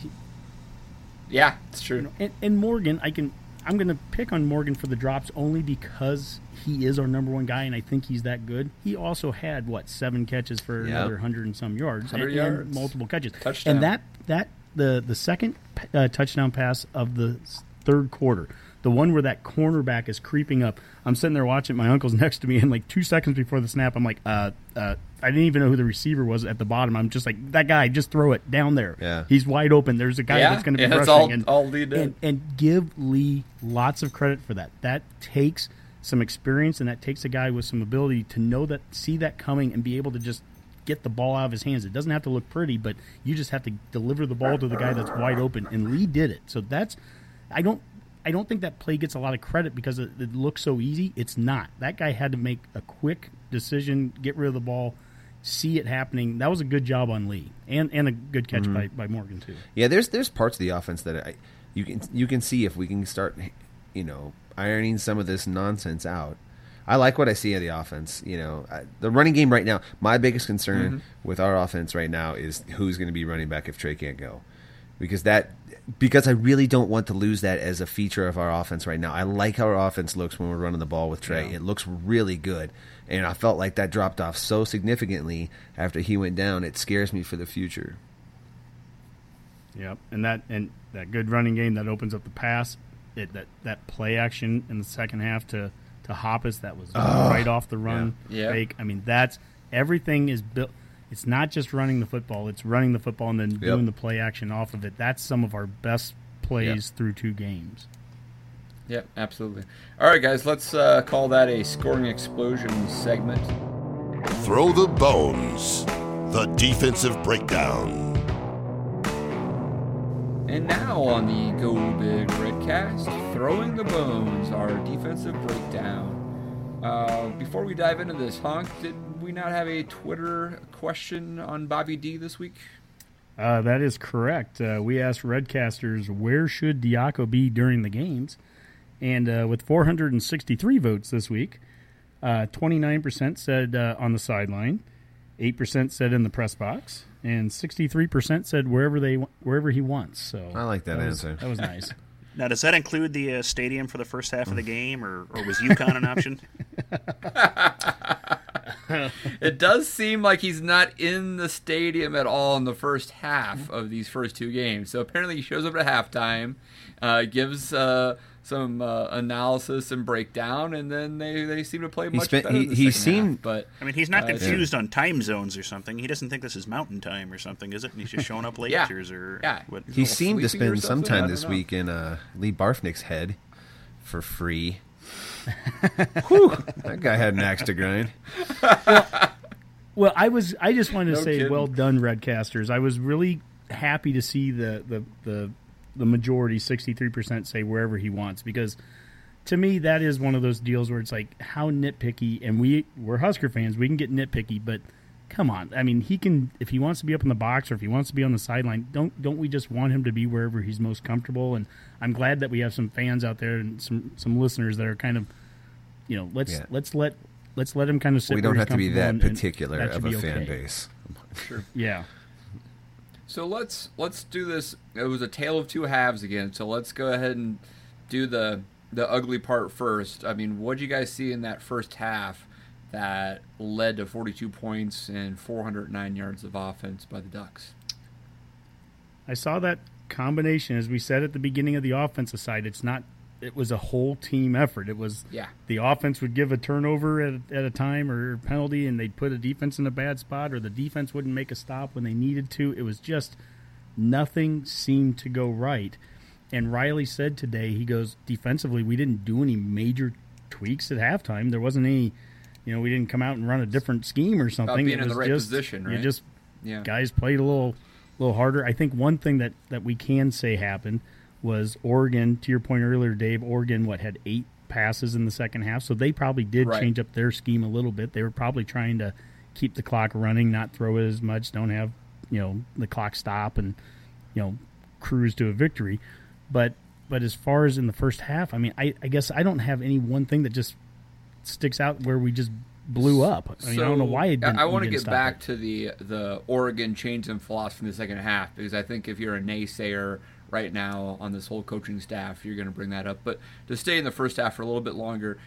yeah, it's true. And, and Morgan, I can. I'm going to pick on Morgan for the drops only because he is our number one guy, and I think he's that good. He also had, what, seven catches for yep. another hundred and some yards, and, yards. and multiple catches. Touchdown. And that that the the second uh, touchdown pass of the third quarter, the one where that cornerback is creeping up. I'm sitting there watching. My uncle's next to me, and like two seconds before the snap, I'm like, uh, uh, I didn't even know who the receiver was at the bottom. I'm just like, that guy, just throw it down there. Yeah. He's wide open. There's a guy yeah. that's going to be yeah, rushing. All, and, all Lee did. And, and give Lee lots of credit for that. That takes some experience, and that takes a guy with some ability to know that, see that coming, and be able to just get the ball out of his hands. It doesn't have to look pretty, but you just have to deliver the ball to the guy that's wide open, and Lee did it. So that's – I don't – I don't think that play gets a lot of credit because it, it looks so easy. It's not. That guy had to make a quick decision, get rid of the ball, see it happening. That was a good job on Lee, and, and a good catch mm-hmm. by, by Morgan too. Yeah, there's there's parts of the offense that I, you can you can see if we can start, you know, ironing some of this nonsense out. I like what I see of the offense. You know, I, the running game right now. My biggest concern mm-hmm. with our offense right now is who's going to be running back if Tre can't go, because that. Because I really don't want to lose that as a feature of our offense right now. I like how our offense looks when we're running the ball with Tre. Yeah. It looks really good. And I felt like that dropped off so significantly after he went down. It scares me for the future. Yep. And that and that good running game that opens up the pass, it, that, that play action in the second half to, to Hoppus, that was oh, right off the run. Yeah. Fake. I mean, that's everything is built. It's not just running the football. It's running the football and then yep. doing the play action off of it. That's some of our best plays yep. through two games. Yep, absolutely. All right, guys, let's uh, call that a scoring explosion segment. Throw the bones, the defensive breakdown. And now on the Go Big Redcast, throwing the bones, our defensive breakdown. Uh, before we dive into this, Honk, did we not have a Twitter question on Bobby D this week? Uh, that is correct. Uh, we asked Redcasters, where should Diaco be during the games? And uh, with four hundred sixty-three votes this week, uh, twenty-nine percent said uh, on the sideline, eight percent said in the press box, and sixty-three percent said wherever they wherever he wants. So I like that, that answer. Was, that was nice. Now, does that include the uh, stadium for the first half of the game, or, or was UConn an option? It does seem like he's not in the stadium at all in the first half of these first two games. So apparently he shows up at halftime, uh, gives uh, some uh, analysis and breakdown, and then they, they seem to play much better in the second half. But I mean, he's not uh, confused yeah. on time zones or something. He doesn't think this is mountain time or something, is it? And he's just showing up late. yeah. or yeah. What, he seemed to spend some time this know. week in uh, Lee Barfnick's head for free. Whew, that guy had an axe to grind. Well, well, I was. I just wanted to no say, kidding. well done, Redcasters. I was really happy to see the the the, the majority, sixty-three percent, say wherever he wants, because to me that is one of those deals where it's like, how nitpicky. And we we're Husker fans. We can get nitpicky, but come on. I mean, he can, if he wants to be up in the box or if he wants to be on the sideline. Don't don't we just want him to be wherever he's most comfortable? And I'm glad that we have some fans out there and some, some listeners that are kind of, you know, let's yeah. let's let let's let him kind of sit. We don't have to be that and, particular and that of a okay. fan base. Sure. Yeah. So let's let's do this. It was a tale of two halves again. So let's go ahead and do the the ugly part first. I mean, what did you guys see in that first half that led to forty-two points and four hundred nine yards of offense by the Ducks? I saw that combination, as we said at the beginning of the offensive side. It's not. It was a whole team effort. It was yeah. the offense would give a turnover at, at a time or penalty, and they'd put a defense in a bad spot, or the defense wouldn't make a stop when they needed to. It was just nothing seemed to go right. And Riley said today, he goes, defensively, we didn't do any major tweaks at halftime. There wasn't any. You know, we didn't come out and run a different scheme or something. About being it was in the right just, position, right? You just yeah. guys played a little, little harder. I think one thing that, that we can say happened was Oregon. To your point earlier, Dave, Oregon what had eight passes in the second half, so they probably did right. change up their scheme a little bit. They were probably trying to keep the clock running, not throw it as much, don't have, you know, the clock stop and, you know, cruise to a victory. But but as far as in the first half, I mean, I, I guess I don't have any one thing that just sticks out where we just blew up. I mean, so, I don't know why it didn't. I want to get back it. to the the Oregon change in philosophy in the second half, because I think if you're a naysayer right now on this whole coaching staff, you're going to bring that up. But to stay in the first half for a little bit longer,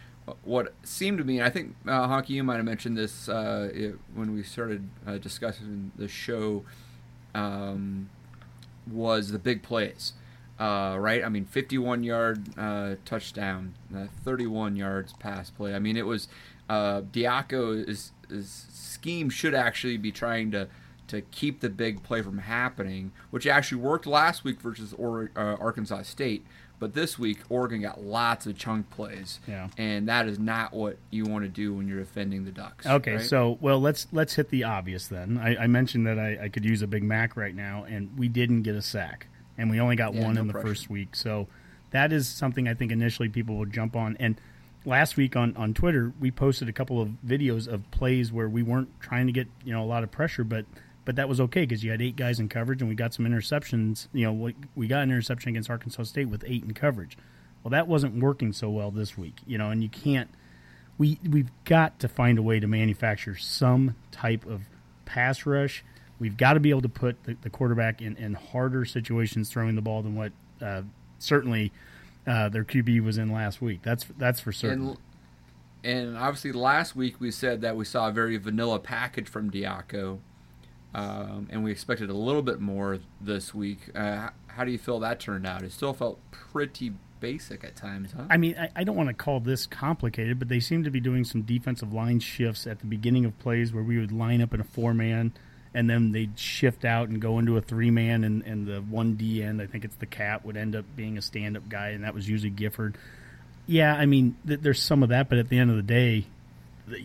what seemed to me, and I think, uh, Honky, you might have mentioned this uh, it, when we started uh, discussing the show, um, was the big plays, uh, right? I mean, fifty-one-yard uh, touchdown, thirty-one yards pass play. I mean, it was uh, Diaco's scheme should actually be trying to to keep the big play from happening, which actually worked last week versus or- uh, Arkansas State. But this week, Oregon got lots of chunk plays, yeah. and that is not what you want to do when you're defending the Ducks. Okay, right? so, well, let's let's hit the obvious then. I, I mentioned that I, I could use a Big Mac right now, and we didn't get a sack, and we only got yeah, one no in the pressure. first week. So that is something I think initially people will jump on. And last week on, on Twitter, we posted a couple of videos of plays where we weren't trying to get, you know, a lot of pressure, but – But that was okay because you had eight guys in coverage, and we got some interceptions. You know, we got an interception against Arkansas State with eight in coverage. Well, that wasn't working so well this week, you know, and you can't – we, we've got to find a way to manufacture some type of pass rush. We've got to be able to put the, the quarterback in, in harder situations throwing the ball than what uh, certainly uh, their Q B was in last week. That's, that's for certain. And, and obviously last week we said that we saw a very vanilla package from Diaco. Um, and we expected a little bit more this week. Uh, how do you feel that turned out? It still felt pretty basic at times, huh? I mean, I, I don't want to call this complicated, but they seem to be doing some defensive line shifts at the beginning of plays where we would line up in a four-man, and then they'd shift out and go into a three-man, and, and the one D end, I think it's the cat, would end up being a stand-up guy, and that was usually Gifford. Yeah, I mean, th- there's some of that, but at the end of the day,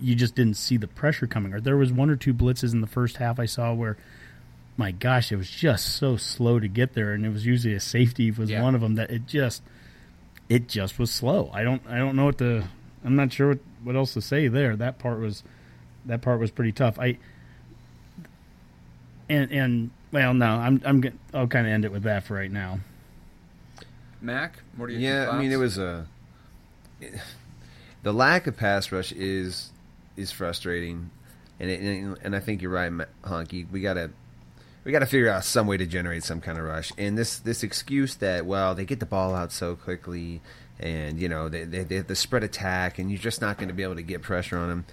you just didn't see the pressure coming. Or there was one or two blitzes in the first half I saw where, my gosh, it was just so slow to get there, and it was usually a safety was yeah. one of them that it just, it just was slow. I don't, I don't know what to, I'm not sure what, what else to say there. That part was, that part was pretty tough. I, and and well, no, I'm, I'm, I'll kind of end it with that for right now. Mac, what do you? Yeah, I mean, it was a. It, The lack of pass rush is is frustrating, and it, and, and I think you're right, Honky. We gotta we gotta figure out some way to generate some kind of rush. And this, this excuse that, well, they get the ball out so quickly, and you know they they, they have the spread attack, and you're just not going to be able to get pressure on them.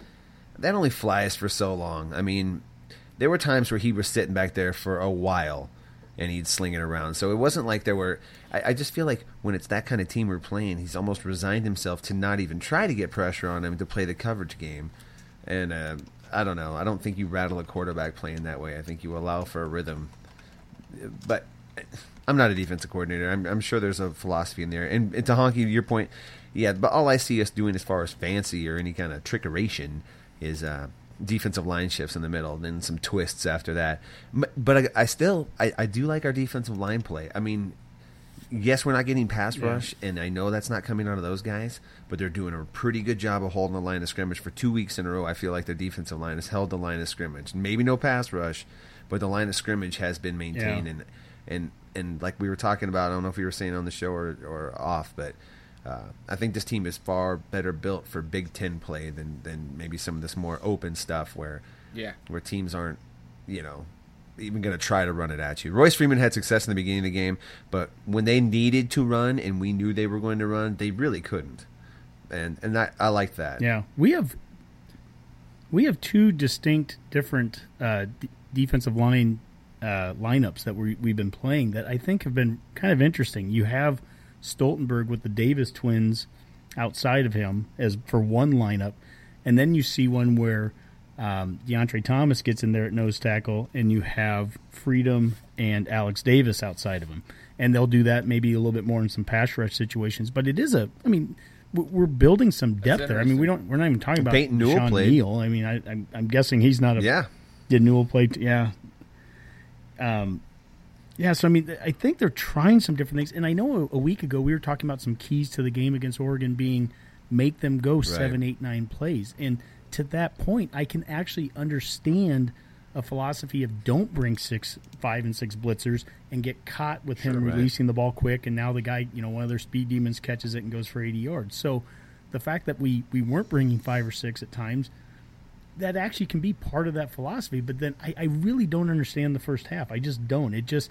That only flies for so long. I mean, there were times where he was sitting back there for a while, and he'd sling it around. So it wasn't like there were – I just feel like when it's that kind of team we're playing, he's almost resigned himself to not even try to get pressure on him to play the coverage game. And uh, I don't know. I don't think you rattle a quarterback playing that way. I think you allow for a rhythm. But I'm not a defensive coordinator. I'm, I'm sure there's a philosophy in there. And, and to Honky, your point, yeah, but all I see us doing as far as fancy or any kind of trickeration is uh, – defensive line shifts in the middle, then some twists after that. But I, I still, I, I do like our defensive line play. I mean, yes, we're not getting pass yeah. rush, and I know that's not coming out of those guys, but they're doing a pretty good job of holding the line of scrimmage for two weeks in a row. I feel like their defensive line has held the line of scrimmage. Maybe no pass rush, but the line of scrimmage has been maintained. Yeah. And, and and like we were talking about, I don't know if we were saying on the show or, or off, but Uh, I think this team is far better built for Big Ten play than, than maybe some of this more open stuff where yeah. where teams aren't, you know, even going to try to run it at you. Royce Freeman had success in the beginning of the game, but when they needed to run and we knew they were going to run, they really couldn't. And and I, I like that. Yeah, we have we have two distinct different uh, d- defensive line uh, lineups that we we've been playing that I think have been kind of interesting. You have Stoltenberg with the Davis twins outside of him as for one lineup, and then you see one where um, DeAndre Thomas gets in there at nose tackle, and you have Freedom and Alex Davis outside of him, and they'll do that maybe a little bit more in some pass rush situations. But it is a, I mean, we're building some depth there. I mean, we don't, we're not even talking about Peyton Newell Sean played. Neal. I mean, I, I'm, I'm guessing he's not a yeah. Did Newell play? T- yeah. Um. Yeah, so, I mean, I think they're trying some different things. And I know a, a week ago we were talking about some keys to the game against Oregon being make them go right. seven, eight, nine plays. And to that point, I can actually understand a philosophy of don't bring six, five, and six blitzers and get caught with him sure, right. releasing the ball quick, and now the guy, you know, one of their speed demons catches it and goes for eighty yards. So the fact that we, we weren't bringing five or six at times, that actually can be part of that philosophy. But then I, I really don't understand the first half. I just don't. It just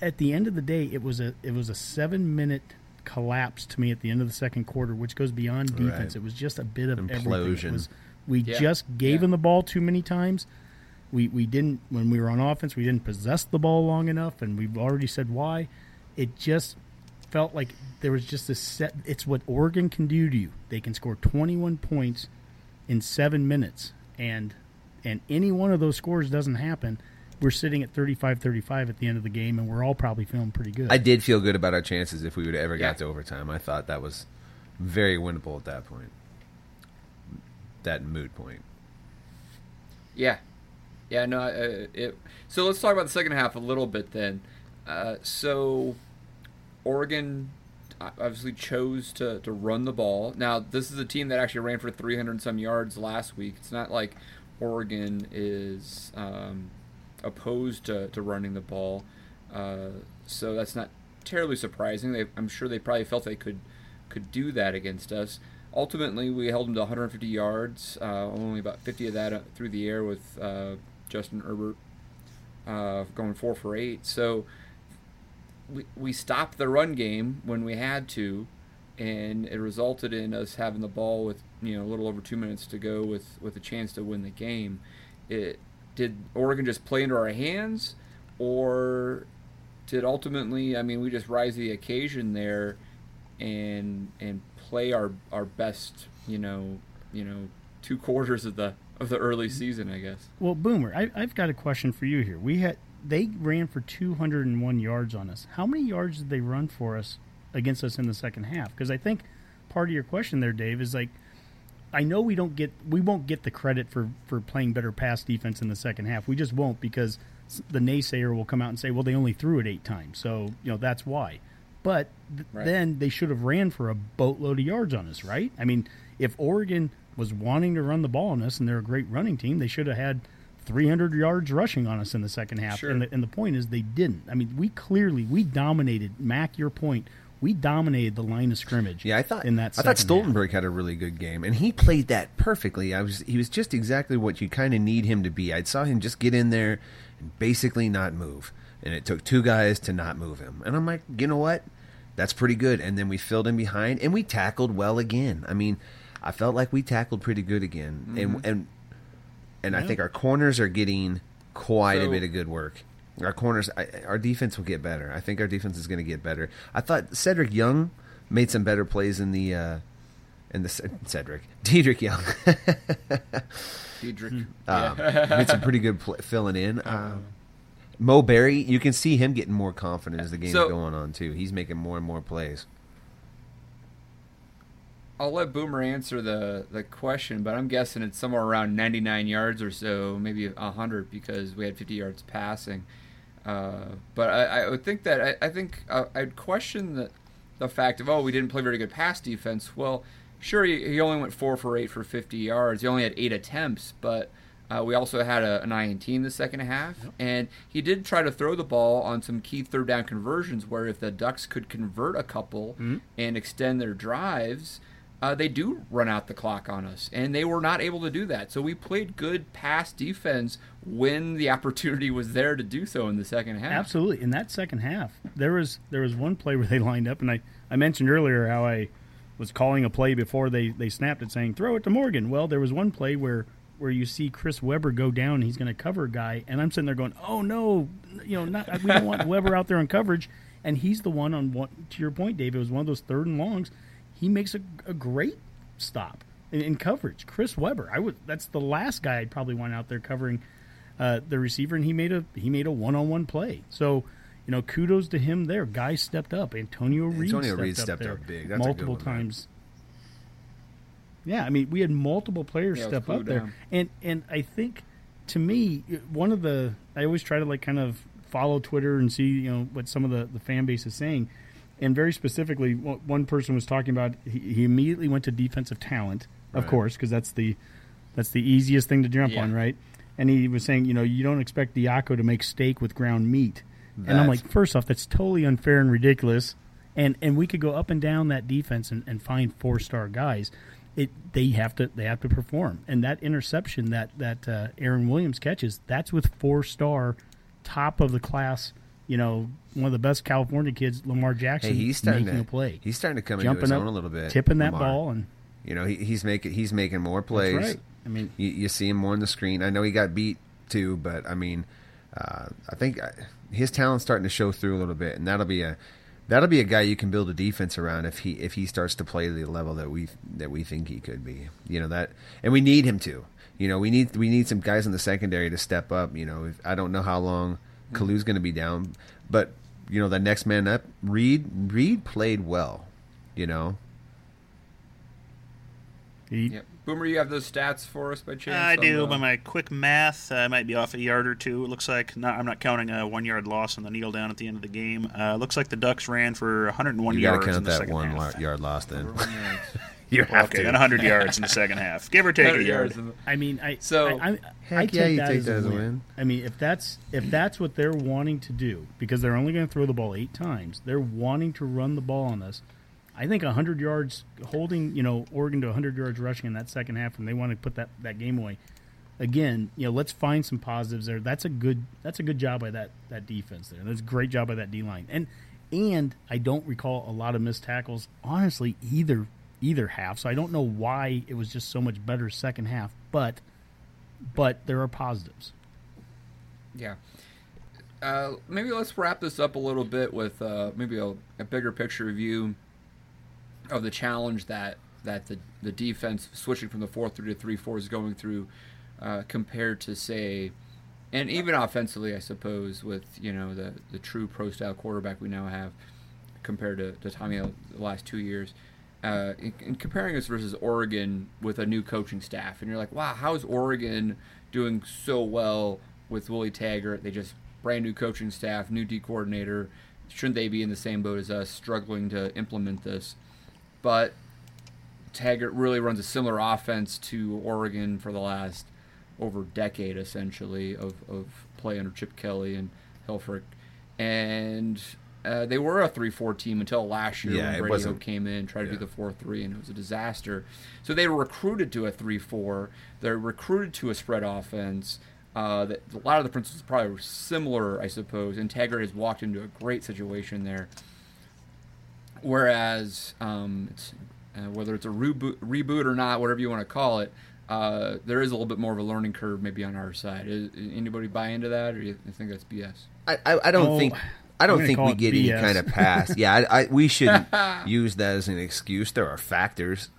at the end of the day, it was a it was a seven minute collapse to me at the end of the second quarter, which goes beyond defense. Right. It was just a bit of implosion. Everything. It was, we yeah. just gave yeah. him the ball too many times. We we didn't when we were on offense. We didn't possess the ball long enough, and we've already said why. It just felt like there was just this set. It's what Oregon can do to you. They can score twenty-one points in seven minutes. And and any one of those scores doesn't happen, we're sitting at thirty-five thirty-five at the end of the game, and we're all probably feeling pretty good. I did feel good about our chances if we would have ever yeah. got to overtime. I thought that was very winnable at that point, that moot point. Yeah. Yeah, no. Uh, it, so let's talk about the second half a little bit then. Uh, so Oregon obviously chose to, to run the ball. Now, this is a team that actually ran for three hundred and some yards last week. It's not like Oregon is um, opposed to, to running the ball. Uh, so that's not terribly surprising. They, I'm sure they probably felt they could could do that against us. Ultimately, we held them to one hundred fifty yards, uh, only about fifty of that through the air with uh, Justin Herbert uh, going four for eight. So We, we stopped the run game when we had to, and it resulted in us having the ball with, you know, a little over two minutes to go with, with a chance to win the game. It, did Oregon just play into our hands, or did ultimately, I mean, we just rise to the occasion there and and play our, our best, you know, you know, two quarters of the of the early season, I guess. Well, Boomer, I, I've got a question for you here. We had. They ran for two hundred and one yards on us. How many yards did they run for us against us in the second half? Because I think part of your question there, Dave, is like, I know we don't get, we won't get the credit for, for playing better pass defense in the second half. We just won't, because the naysayer will come out and say, well, they only threw it eight times, so you know that's why. But th- right. then they should have ran for a boatload of yards on us, right? I mean, if Oregon was wanting to run the ball on us and they're a great running team, they should have had three hundred yards rushing on us in the second half. Sure. And, the, and the point is they didn't. I mean, we clearly, we dominated, Mac, your point, we dominated the line of scrimmage. Yeah, I thought, in that I thought Stoltenberg half. had a really good game, and he played that perfectly. I was He was just exactly what you kind of need him to be. I saw him just get in there and basically not move, and it took two guys to not move him. And I'm like, you know what? That's pretty good. And then we filled in behind, and we tackled well again. I mean, I felt like we tackled pretty good again. Mm-hmm. And and And yeah. I think our corners are getting quite so, a bit of good work. Our corners, I, our defense will get better. I think our defense is going to get better. I thought Cedric Young made some better plays in the, uh, in the Cedric Dedrick Young. Dedrick um, yeah. made some pretty good play, filling in. Um, Mo Berry, you can see him getting more confident as the game's so, going on too. He's making more and more plays. I'll let Boomer answer the, the question, but I'm guessing it's somewhere around ninety-nine yards or so, maybe one hundred, because we had fifty yards passing. Uh, but I, I would think that I, I think I, I'd question the the fact of, oh, we didn't play very good pass defense. Well, sure, he, he only went four for eight for fifty yards. He only had eight attempts, but uh, we also had a, an I N T in the second half, yep. and he did try to throw the ball on some key third down conversions where if the Ducks could convert a couple mm-hmm. and extend their drives. Uh, they do run out the clock on us, and they were not able to do that. So we played good pass defense when the opportunity was there to do so in the second half. Absolutely. In that second half, there was there was one play where they lined up, and I, I mentioned earlier how I was calling a play before they, they snapped it saying, throw it to Morgan. Well, there was one play where, where you see Chris Webber go down, and he's going to cover a guy, and I'm sitting there going, oh, no, you know, not, we don't want Webber out there on coverage. And he's the one on, one, to your point, Dave, it was one of those third and longs. He makes a, a great stop in, in coverage. Chris Webber, I would that's the last guy I'd probably want out there covering uh, the receiver, and he made a he made a one-on-one play. So, you know, kudos to him there. Guy stepped up. Antonio Reed Antonio stepped, Reed up, stepped up big. That's multiple a good one, times. Man. Yeah, I mean, we had multiple players yeah, step up down. there, and and I think to me one of the I always try to like kind of follow Twitter and see you know what some of the, the fan base is saying. And very specifically, one person was talking about he, he immediately went to defensive talent, of right. course, because that's the That's the easiest thing to jump yeah. on, right? And he was saying, you know, you don't expect Diaco to make steak with ground meat. That's... And I'm like, first off, that's totally unfair and ridiculous. And and we could go up and down that defense and, and find four-star guys. It they have to they have to perform. And that interception that that uh, Aaron Williams catches, that's with four-star, top of the class. You know, one of the best California kids, Lamar Jackson, hey, he's making to, a play. He's starting to come Jumping into his up, own a little bit. Tipping that Lamar. ball, and you know he, he's making he's making more plays. That's right. I mean, you, you see him more on the screen. I know he got beat too, but I mean, uh, I think his talent's starting to show through a little bit, and that'll be a that'll be a guy you can build a defense around if he if he starts to play the level that we that we think he could be. You know that, and we need him to. You know, we need we need some guys in the secondary to step up. You know, if, I don't know how long. Kalu's going to be down, but you know the next man up, Reed. Reed played well, you know. Yep. Boomer, you have those stats for us by chance? I do. By my quick math, I might be off a yard or two. It looks like not, I'm not counting a one-yard loss on the kneel down at the end of the game. Uh, looks like the Ducks ran for one hundred one you yards in the second half. You got to count that one-yard loss then. You have okay, to. And one hundred yards in the second half, give or take a yard. The... I mean, I so I, I, I take yeah, you that, take as, that as a win. win. I mean, if that's if that's what they're wanting to do, because they're only going to throw the ball eight times, they're wanting to run the ball on us. I think one hundred yards holding, you know, Oregon to one hundred yards rushing in that second half, and they want to put that, that game away. Again, you know, let's find some positives there. That's a good that's a good job by that that defense there. That's a great job by that D line, and and I don't recall a lot of missed tackles, honestly, either. Either half, so I don't know why it was just so much better second half, but but there are positives. Yeah. Uh, maybe let's wrap this up a little bit with uh, maybe a, a bigger picture review of the challenge that, that the, the defense switching from the four three to three four is going through uh, compared to, say, and even offensively, I suppose, with you know the, the true pro-style quarterback we now have compared to, to Tommy the last two years. Uh, in, in comparing us versus Oregon with a new coaching staff, and you're like, wow, how is Oregon doing so well with Willie Taggart? They just brand new coaching staff, new D coordinator. Shouldn't they be in the same boat as us, struggling to implement this? But Taggart really runs a similar offense to Oregon for the last over decade, essentially, of, of play under Chip Kelly and Hilfrich. And... Uh, they were a three four team until last year yeah, when Brady Hoke came in and tried to yeah. do the four three, and it was a disaster. So they were recruited to a three four. They're recruited to a spread offense. Uh, that, a lot of the principles probably were similar, I suppose, and Taggart has walked into a great situation there. Whereas, um, it's, uh, whether it's a reboot, reboot or not, whatever you want to call it, uh, there is a little bit more of a learning curve maybe on our side. Is, anybody buy into that, or do you think that's B S? I, I, I don't oh. think... I don't think we get B S any kind of pass. Yeah, I, I, we shouldn't use that as an excuse. There are factors.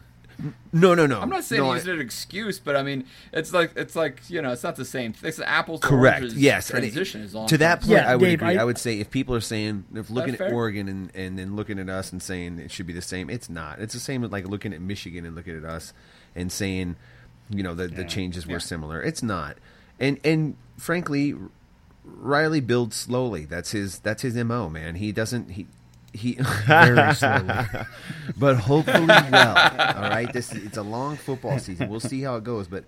No, no, no. I'm not saying no, use it as an excuse, but I mean, it's like it's like you know, it's not the same. It's the apples to correct. Oranges yes, transition is long. To that point, yeah, I would Dave, agree. I, I would say if people are saying, if looking at fair? Oregon and, and then looking at us and saying it should be the same, it's not. It's the same with like looking at Michigan and looking at us and saying, you know, the yeah. the changes were yeah. similar. It's not. And and frankly. Riley builds slowly. That's his. That's his M O. Man, he doesn't. He he. Very slowly, but hopefully well. All right. This it's a long football season. We'll see how it goes. But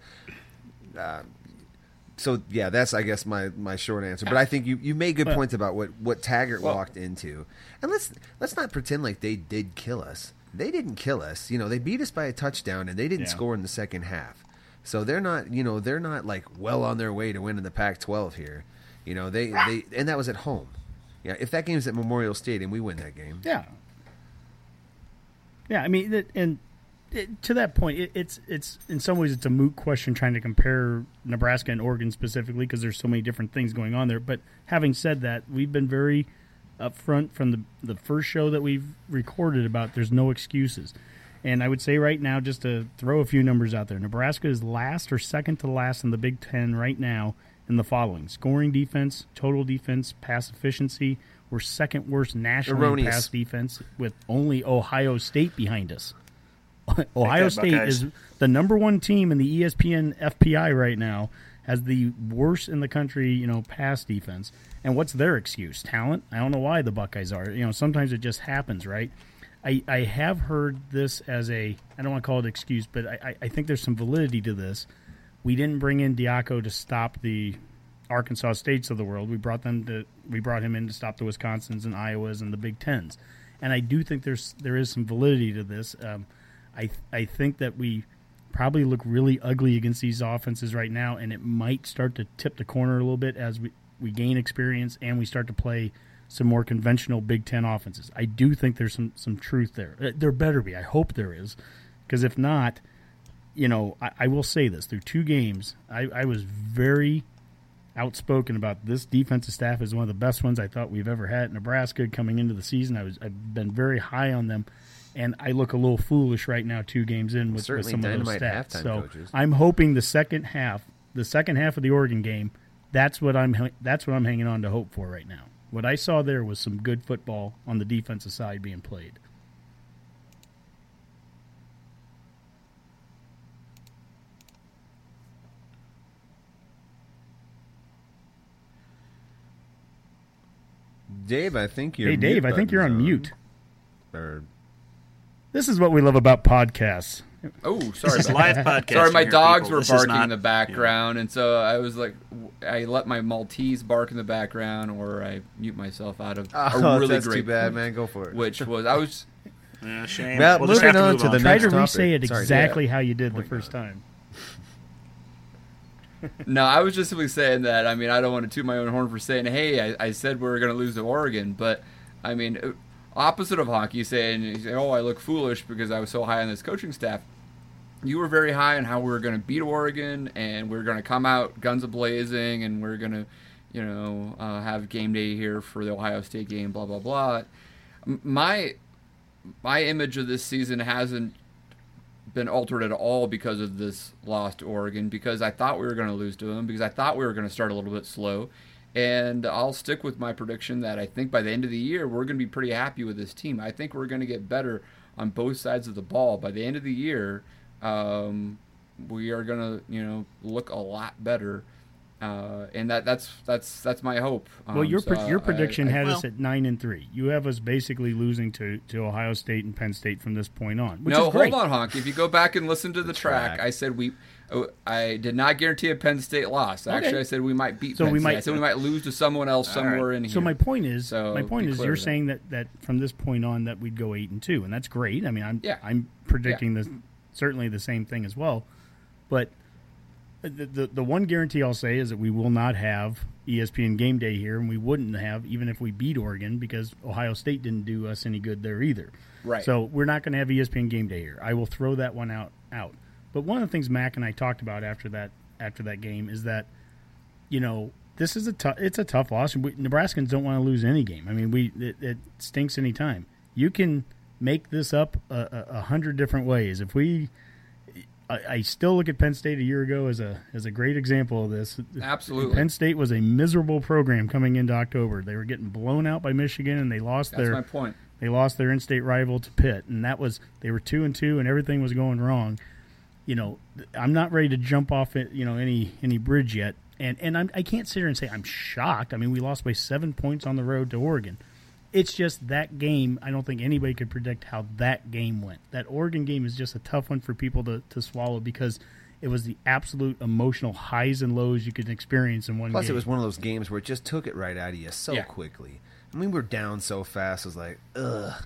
uh, so yeah, that's I guess my, my short answer. But I think you, you made good well, points about what, what Taggart well, walked into. And let's let's not pretend like they did kill us. They didn't kill us. You know, they beat us by a touchdown, and they didn't yeah. score in the second half. So they're not. You know, they're not like well on their way to winning the Pac twelve here. You know, they, they and that was at home. Yeah, if that game's at Memorial Stadium, we win that game. Yeah. Yeah, I mean, it, and it, to that point, it, it's it's in some ways it's a moot question trying to compare Nebraska and Oregon specifically because there's so many different things going on there. But having said that, we've been very upfront from the, the first show that we've recorded about there's no excuses. And I would say right now, just to throw a few numbers out there, Nebraska is last or second to last in the Big Ten right now. In the following: scoring defense, total defense, pass efficiency. We're second worst national pass defense, with only Ohio State behind us. Ohio State is the number one team in the E S P N F P I right now, has the worst in the country, you know, pass defense. And what's their excuse? Talent? I don't know why the Buckeyes are. You know, sometimes it just happens, right? I, I have heard this as a, I don't want to call it excuse, but I, I think there's some validity to this. we didn't bring in Diaco to stop the Arkansas States of the world. We brought them to we brought him in to stop the Wisconsins and Iowas and the Big Tens. And I do think there's there is some validity to this. Um, I I think that we probably look really ugly against these offenses right now, and it might start to tip the corner a little bit as we, we gain experience and we start to play some more conventional Big Ten offenses. I do think there's some, some truth there. There better be. I hope there is, because if not, you know, I, I will say this. Through two games, I, I was very outspoken about this defensive staff is one of the best ones I thought we've ever had at Nebraska coming into the season. I was, I've been very high on them, and I look a little foolish right now two games in with, with some of those stats. So coaches. I'm hoping the second half, the second half of the Oregon game, that's what I'm that's what I'm hanging on to hope for right now. What I saw there was some good football on the defensive side being played. Dave, I think you're. Hey, Dave, I think you're on mute. Or... This is what we love about podcasts. Oh, sorry, this is live podcast. Sorry, my dogs were barking not, in the background, yeah. And so I was like, I let my Maltese bark in the background, or I mute myself out of. Oh, a really that's great too bad, point, man. Go for it. Which was I was. Yeah, shame. Well, we'll moving on to the next topic. Try to re-say it exactly how you did the first time. No, I was just simply saying that. I mean, I don't want to toot my own horn for saying, hey, I, I said we were going to lose to Oregon. But, I mean, opposite of hockey, saying, oh, I look foolish because I was so high on this coaching staff. You were very high on how we were going to beat Oregon, and we were going to come out guns a-blazing, and we we're going to, you know, uh, have game day here for the Ohio State game, blah, blah, blah. My, my image of this season hasn't been altered at all because of this loss to Oregon, because I thought we were going to lose to them, because I thought we were going to start a little bit slow. And I'll stick with my prediction that I think by the end of the year, we're going to be pretty happy with this team. I think we're going to get better on both sides of the ball. By the end of the year, um, we are going to, you know, look a lot better. Uh, and that that's that's that's my hope. Um, well, your so pre- your prediction I, I, had well, us at nine and three. You have us basically losing to, to Ohio State and Penn State from this point on. Which no, is great. Hold on, Honk. If you go back and listen to the, the track, track, I said we. Oh, I did not guarantee a Penn State loss. Okay. Actually, I said we might beat. So Penn we State. might. I said we might lose to someone else somewhere right. in here. So my point is, so my point is, you're that. saying that, that from this point on that we'd go eight and two, and that's great. I mean, I'm yeah. I'm predicting yeah. the certainly the same thing as well, but. The, the the one guarantee I'll say is that we will not have E S P N Game Day here, and we wouldn't have even if we beat Oregon because Ohio State didn't do us any good there either. Right. So we're not going to have E S P N Game Day here. I will throw that one out, out. But one of the things Mac and I talked about after that after that game is that, you know, this is a tough it's a tough loss. We, Nebraskans don't want to lose any game. I mean, we it, it stinks any time. You can make this up a, a, a hundred different ways if we. I still look at Penn State a year ago as a as a great example of this. Absolutely. Penn State was a miserable program coming into October. They were getting blown out by Michigan, and they lost That's their my point. They lost their in-state rival to Pitt, and that was they were two and two, and everything was going wrong. You know, I'm not ready to jump off it, you know any any bridge yet, and and I'm, I can't sit here and say I'm shocked. I mean, we lost by seven points on the road to Oregon. It's just that game, I don't think anybody could predict how that game went. That Oregon game is just a tough one for people to, to swallow because it was the absolute emotional highs and lows you could experience in one Plus game. Plus, it was one of those games where it just took it right out of you so yeah. quickly. I mean, we were down so fast. It was like, ugh.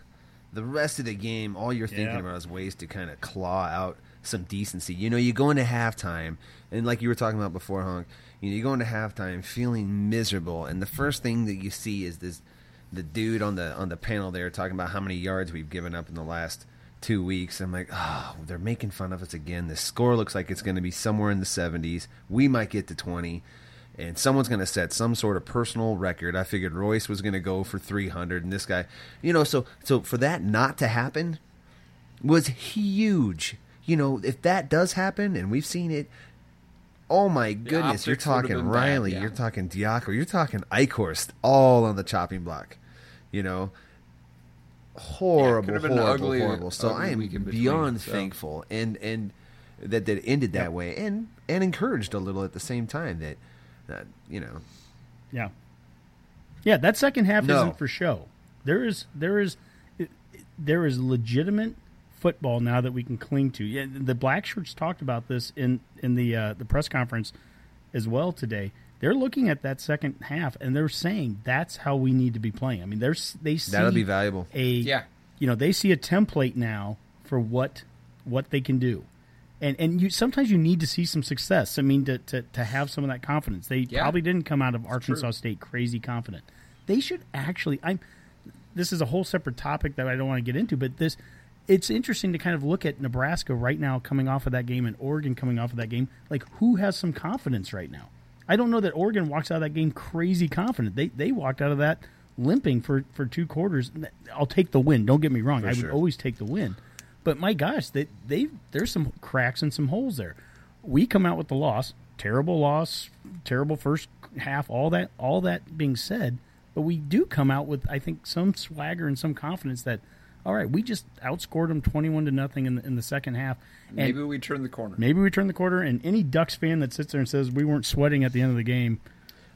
The rest of the game, all you're thinking yeah. about is ways to kind of claw out some decency. You know, you go into halftime, and like you were talking about before, Honk, you know, you go into halftime feeling miserable, and the first thing that you see is this – the dude on the on the panel there talking about how many yards we've given up in the last two weeks. I'm like, oh, they're making fun of us again. The score looks like it's going to be somewhere in the seventies. We might get to twenty, and someone's going to set some sort of personal record. I figured Royce was going to go for three hundred, and this guy, you know, so so for that not to happen was huge. You know, if that does happen, and we've seen it, oh, my goodness, you're talking Riley, bad, yeah. you're talking Diaco, you're talking Eichhorst, all on the chopping block, you know. Horrible, yeah, horrible, ugly, horrible. So I am between, beyond so. thankful and, and that that ended that yep. way and, and encouraged a little at the same time that, uh, you know. Yeah. Yeah, that second half no. isn't for show. There is there is There is legitimate football now that we can cling to. Yeah, the black shirts talked about this in in the uh, the press conference as well today. They're looking at that second half and they're saying that's how we need to be playing. I mean, there's they see that'll be valuable. A yeah. you know, they see a template now for what what they can do. And and you sometimes you need to see some success. I mean, to to, to have some of that confidence. They yeah. probably didn't come out of Arkansas State crazy confident. They should actually. I'm. This is a whole separate topic that I don't want to get into, but this, it's interesting to kind of look at Nebraska right now coming off of that game and Oregon coming off of that game. Like, who has some confidence right now? I don't know that Oregon walks out of that game crazy confident. They they walked out of that limping for, for two quarters. I'll take the win. Don't get me wrong. For I sure. would always take the win. But my gosh, they, they there's some cracks and some holes there. We come out with the loss, terrible loss, terrible first half, all that all that being said, but we do come out with, I think, some swagger and some confidence that, all right, we just outscored them twenty-one to nothing in the, in the second half. And maybe we turn the corner. Maybe we turn the corner, and any Ducks fan that sits there and says we weren't sweating at the end of the game,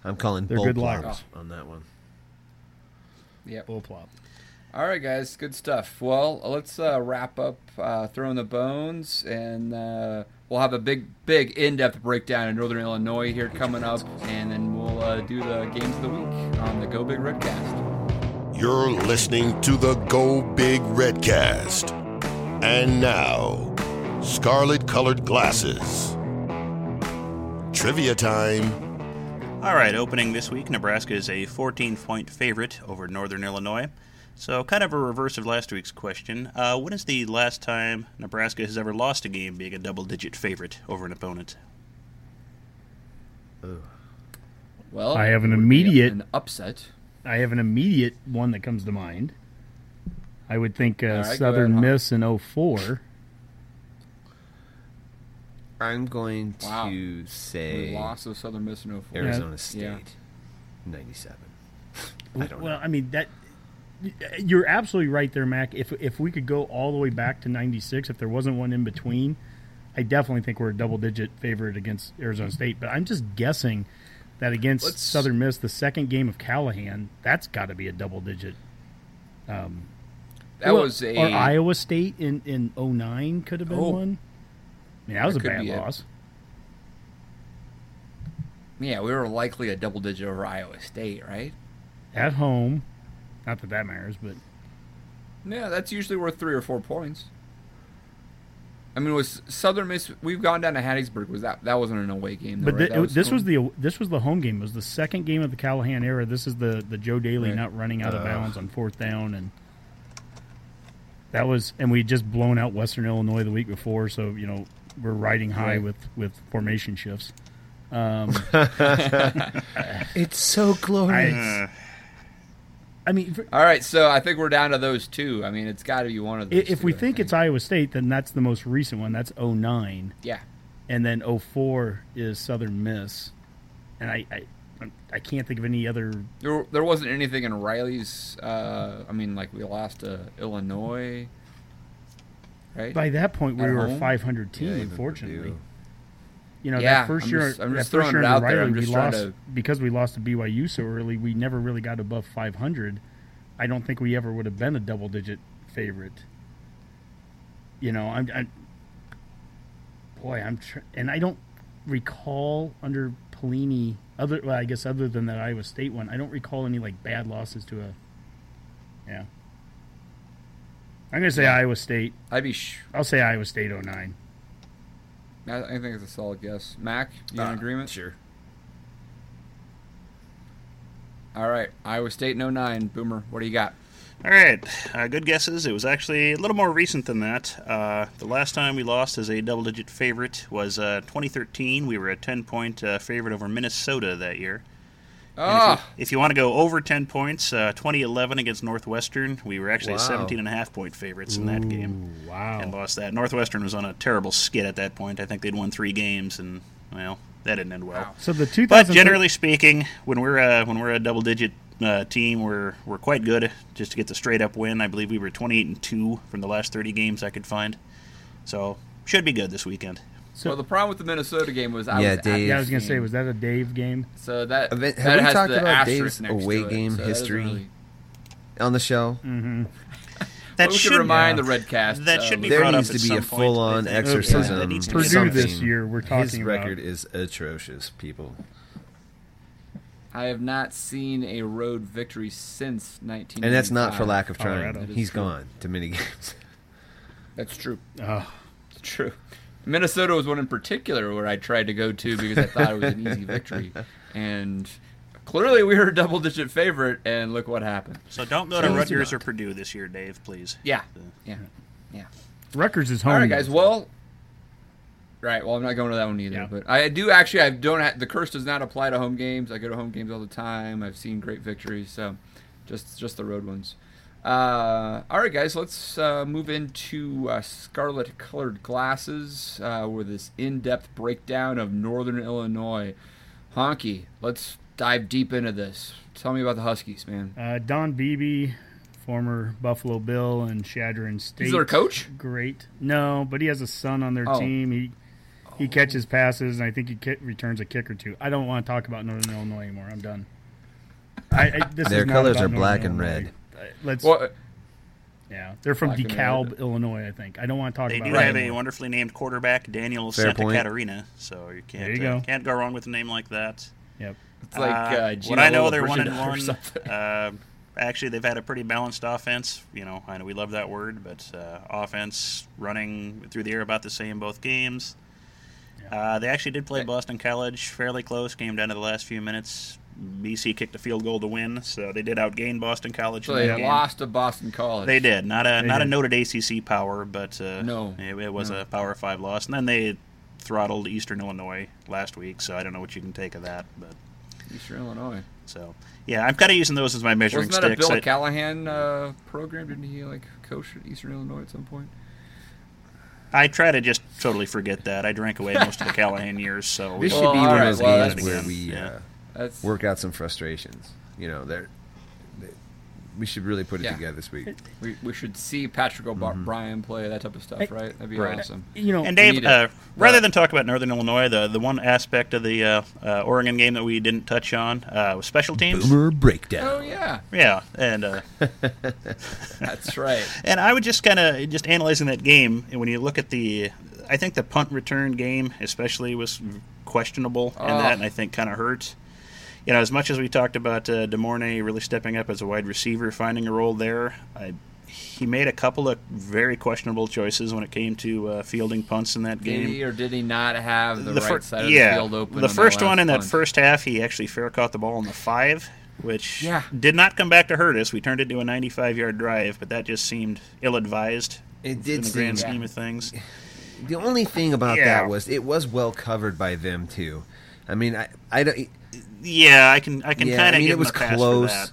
I'm calling they're good liars on that one. Yeah, bull plop. All right, guys, good stuff. Well, let's uh, wrap up uh, Throwing the Bones, and uh, we'll have a big, big in-depth breakdown in Northern Illinois here coming up, and then we'll uh, do the Games of the Week on the Go Big Redcast. You're listening to the Go Big Redcast. And now, Scarlet-Colored Glasses. Trivia time. All right, opening this week, Nebraska is a fourteen-point favorite over Northern Illinois. So kind of a reverse of last week's question. Uh, when is the last time Nebraska has ever lost a game being a double-digit favorite over an opponent? Ugh. Well, I have an immediate an upset. I have an immediate one that comes to mind. I would think uh, right, Southern ahead, Miss in oh four. I'm going to wow. say the loss of Southern Miss in oh four. Arizona yeah. State, yeah. ninety-seven. I don't well, know. I mean that. You're absolutely right there, Mac. If if we could go all the way back to ninety-six, if there wasn't one in between, I definitely think we're a double-digit favorite against Arizona State. But I'm just guessing that against Let's, Southern Miss, the second game of Callahan, that's got to be a double-digit. Um, that well, was a or Iowa State in in oh nine could have been oh, one. I mean, that was that a bad loss. A, yeah, we were likely a double-digit over Iowa State, right? At home. Not that that matters, but... Yeah, that's usually worth three or four points. I mean, was Southern Miss... We've gone down to Hattiesburg. Was that that wasn't an away game, though, but right? the, was this home. was the this was the home game. It was the second game of the Callahan era. This is the, the Joe Daly right. not running out uh, of bounds on fourth down, and that was... And we had just blown out Western Illinois the week before, so, you know, we're riding high right. with, with formation shifts. Um, it's so glorious. I, I mean, for, all right, so I think we're down to those two. I mean, it's got to be one of those. If two, we think, think it's Iowa State, then that's the most recent one. That's oh nine. Yeah. And then oh four is Southern Miss. And I I, I can't think of any other. There, there wasn't anything in Riley's. Uh, I mean, like we lost to uh, Illinois, right? By that point, we At were home? a five hundred team, yeah, unfortunately. You know, yeah, that first I'm year, just, I'm that just first year under Riley, I'm just we lost to... because we lost to B Y U so early. We never really got above five hundred. I don't think we ever would have been a double-digit favorite. You know, I'm, I'm boy, I'm tr- and I don't recall under Pelini other. Well, I guess other than that Iowa State one, I don't recall any like bad losses to a. Yeah, I'm gonna say yeah. Iowa State. I'd be. Sh- I'll say Iowa State oh nine. I think it's a solid guess. Mac, you uh, in agreement? Sure. All right. Iowa State in oh nine. Boomer, what do you got? All right. Uh, good guesses. It was actually a little more recent than that. Uh, the last time we lost as a double-digit favorite was uh, twenty thirteen. We were a ten-point uh, favorite over Minnesota that year. Oh. If you, if you want to go over ten points, uh, twenty eleven against Northwestern, we were actually wow. seventeen and a half point favorites in that Ooh, game. Wow. And lost that. Northwestern was on a terrible skid at that point. I think they'd won three games, and, well, that didn't end well. Wow. So the two thousand three- But generally speaking, when we're uh, when we're a double-digit uh, team, we're we're quite good just to get the straight-up win. I believe we were twenty-eight and two from the last thirty games I could find. So should be good this weekend. So well, the problem with the Minnesota game was I yeah, was Dave. Yeah, I was going to say, was that a Dave game? So that, Have that we has talked the about Dave's away game it, so history really... on the show? Mm-hmm. that we should remind yeah. the Redcast. That should be um, brought up at some point. There needs to be a full-on exorcism. Yeah, that Purdue this year, we're talking His about. His record is atrocious, people. I have not seen a road victory since nineteen ninety-five. And that's not for lack of trying. Colorado. He's true. Gone to many games. That's true. Oh. It's true. Minnesota was one in particular where I tried to go to because I thought it was an easy victory. And clearly we were a double-digit favorite, and look what happened. So don't go so to Rutgers or Purdue this year, Dave, please. Yeah. Yeah. Yeah. Rutgers is home. All right, guys. Well... Right, well, I'm not going to that one either. Yeah. But I do actually, I don't. Have, the curse does not apply to home games. I go to home games all the time. I've seen great victories, so just just the road ones. Uh, all right, guys, let's uh, move into uh, Scarlet-Colored Glasses uh, with this in-depth breakdown of Northern Illinois. Honky, let's dive deep into this. Tell me about the Huskies, man. Uh, Don Beebe, former Buffalo Bill and Shadron State. He's their coach? Great. No, but he has a son on their oh. team. He... He catches passes, and I think he ki- returns a kick or two. I don't want to talk about Northern Illinois anymore. I'm done. I, I, this their is colors not are Northern black Illinois. And red. Let's. Well, yeah, they're from DeKalb, Illinois, I think. I don't want to talk they about. They do have anymore. A wonderfully named quarterback, Daniel Fair Santa point. Catarina. So you can't there you uh, go. Can't go wrong with a name like that. Yep. It's like uh, what I know, they're one and one. Uh, actually, they've had a pretty balanced offense. You know, I know we love that word, but uh, offense running through the air about the same both games. Uh, they actually did play Boston College fairly close, came down to the last few minutes. B C kicked a field goal to win, so they did outgain Boston College. So in they game. Lost to Boston College. They did. Not a they not did. A noted A C C power, but uh, no. it, it was no. a Power five loss. And then they throttled Eastern Illinois last week, so I don't know what you can take of that. But Eastern Illinois. So, yeah, I'm kind of using those as my measuring Wasn't sticks. Wasn't that a Bill I, Callahan uh, program? Didn't he like coach at Eastern Illinois at some point? I try to just totally forget that. I drank away most of the Callahan years, so this should well, be one right, of those well, games where we yeah. uh, work out some frustrations. You know, they're, they, we should really put it yeah. together this week. We we should see Patrick O'Brien mm-hmm. play that type of stuff, right? That'd be right. awesome. You know, and Dave, uh, rather than talk about Northern Illinois, the the one aspect of the uh, uh, Oregon game that we didn't touch on uh, was special teams. Boomer breakdown. Oh yeah, yeah, and. Uh, That's right. And I would just kind of, just analyzing that game, and when you look at the, I think the punt return game especially was questionable oh. in that, and I think kind of hurt. You know, as much as we talked about uh, DeMornay really stepping up as a wide receiver, finding a role there, I, he made a couple of very questionable choices when it came to uh, fielding punts in that game. Did he or did he not have the, the right fir- side of yeah, the field open? The first one in punt. That first half, he actually fair caught the ball on the five. Which yeah. did not come back to hurt us. We turned it to a ninety-five-yard drive, but that just seemed ill-advised it did in the seem, grand scheme yeah. of things. The only thing about yeah. that was it was well covered by them, too. I mean, I, I don't... Yeah, I can, I can yeah, kind of I mean, give it was them a pass close. For that.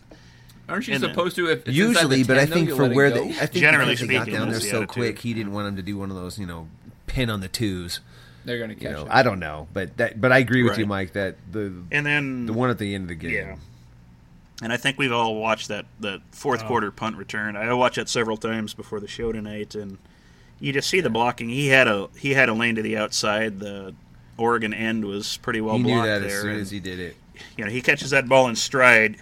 Aren't you and supposed to... If it's usually, but ten, I think for where they... I think Generally because speaking, they got down there the so attitude. Quick, he didn't want them to do one of those, you know, pin on the twos. They're going to catch you know, it. I don't know, but that, but I agree with right. you, Mike, that the and then, the one at the end of the game... Yeah. And I think we've all watched that, that fourth oh. quarter punt return. I watched that several times before the show tonight, and you just see yeah. the blocking. He had a he had a lane to the outside. The Oregon end was pretty well he blocked there. He knew that as soon and, as he did it. You know, he catches that ball in stride.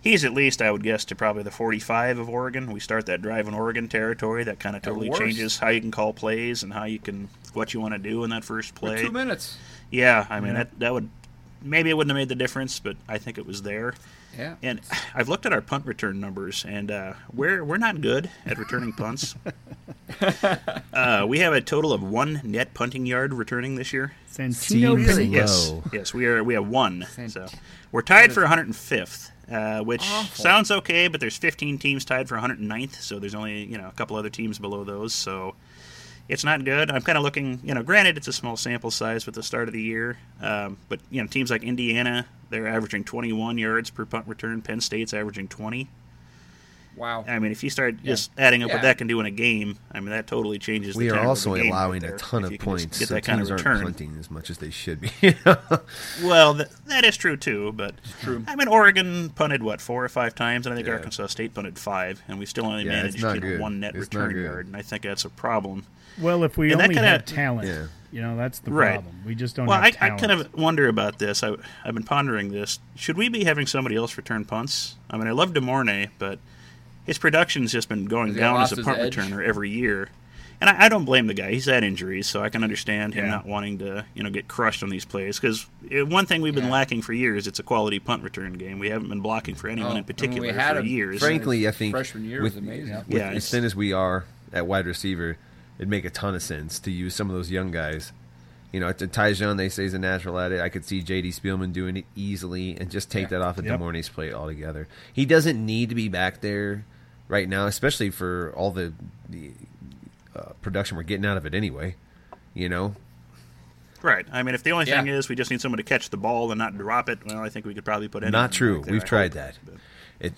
He's at least, I would guess, to probably the forty-five of Oregon. We start that drive in Oregon territory. That kind of totally changes how you can call plays and how you can what you want to do in that first play. For two minutes. Yeah, I mean mm-hmm. that that would. Maybe it wouldn't have made the difference, but I think it was there. Yeah. And I've looked at our punt return numbers, and uh, we're we're not good at returning punts. uh, we have a total of one net punting yard returning this year. Santino really yes, low. Yes, we are. We have one. Sent- so we're tied for one hundred fifth, uh, which awful. Sounds okay, but there's fifteen teams tied for one hundred ninth, so there's only you know a couple other teams below those. So. It's not good. I'm kind of looking, you know, granted it's a small sample size with the start of the year, um, but, you know, teams like Indiana, they're averaging twenty-one yards per punt return. Penn State's averaging twenty. Wow. I mean, if you start yeah. just adding up yeah. what that can do in a game, I mean, that totally changes we the game. We are also allowing right a ton of points. Get so that kind teams of return. Aren't punting as much as they should be. Well, that, that is true, too, but true. I mean, Oregon punted, what, four or five times, and I think yeah. Arkansas State punted five, and we still only yeah, managed to get one net it's return yard, and I think that's a problem. Well, if we and only kinda, had talent, yeah. you know, that's the right. problem. We just don't well, have talent. Well, I kind of wonder about this. I, I've been pondering this. Should we be having somebody else return punts? I mean, I love DeMornay, but his production's just been going down as a punt returner every year. And I, I don't blame the guy. He's had injuries, so I can understand him yeah. not wanting to, you know, get crushed on these plays. Because one thing we've been yeah. lacking for years, it's a quality punt return game. We haven't been blocking for anyone oh, in particular we had for him, years. Frankly, I think freshman year with, was amazing. With yeah, as thin as we are at wide receiver, it'd make a ton of sense to use some of those young guys. You know, Tyjon, they say, is a natural at it. I could see J D. Spielman doing it easily and just take yeah. that off of yep. DeMorney's plate altogether. He doesn't need to be back there right now, especially for all the, the uh, production we're getting out of it anyway, you know? Right. I mean, if the only yeah. thing is we just need someone to catch the ball and not drop it, well, I think we could probably put anything Not true. Back there, We've I tried hope. that. It...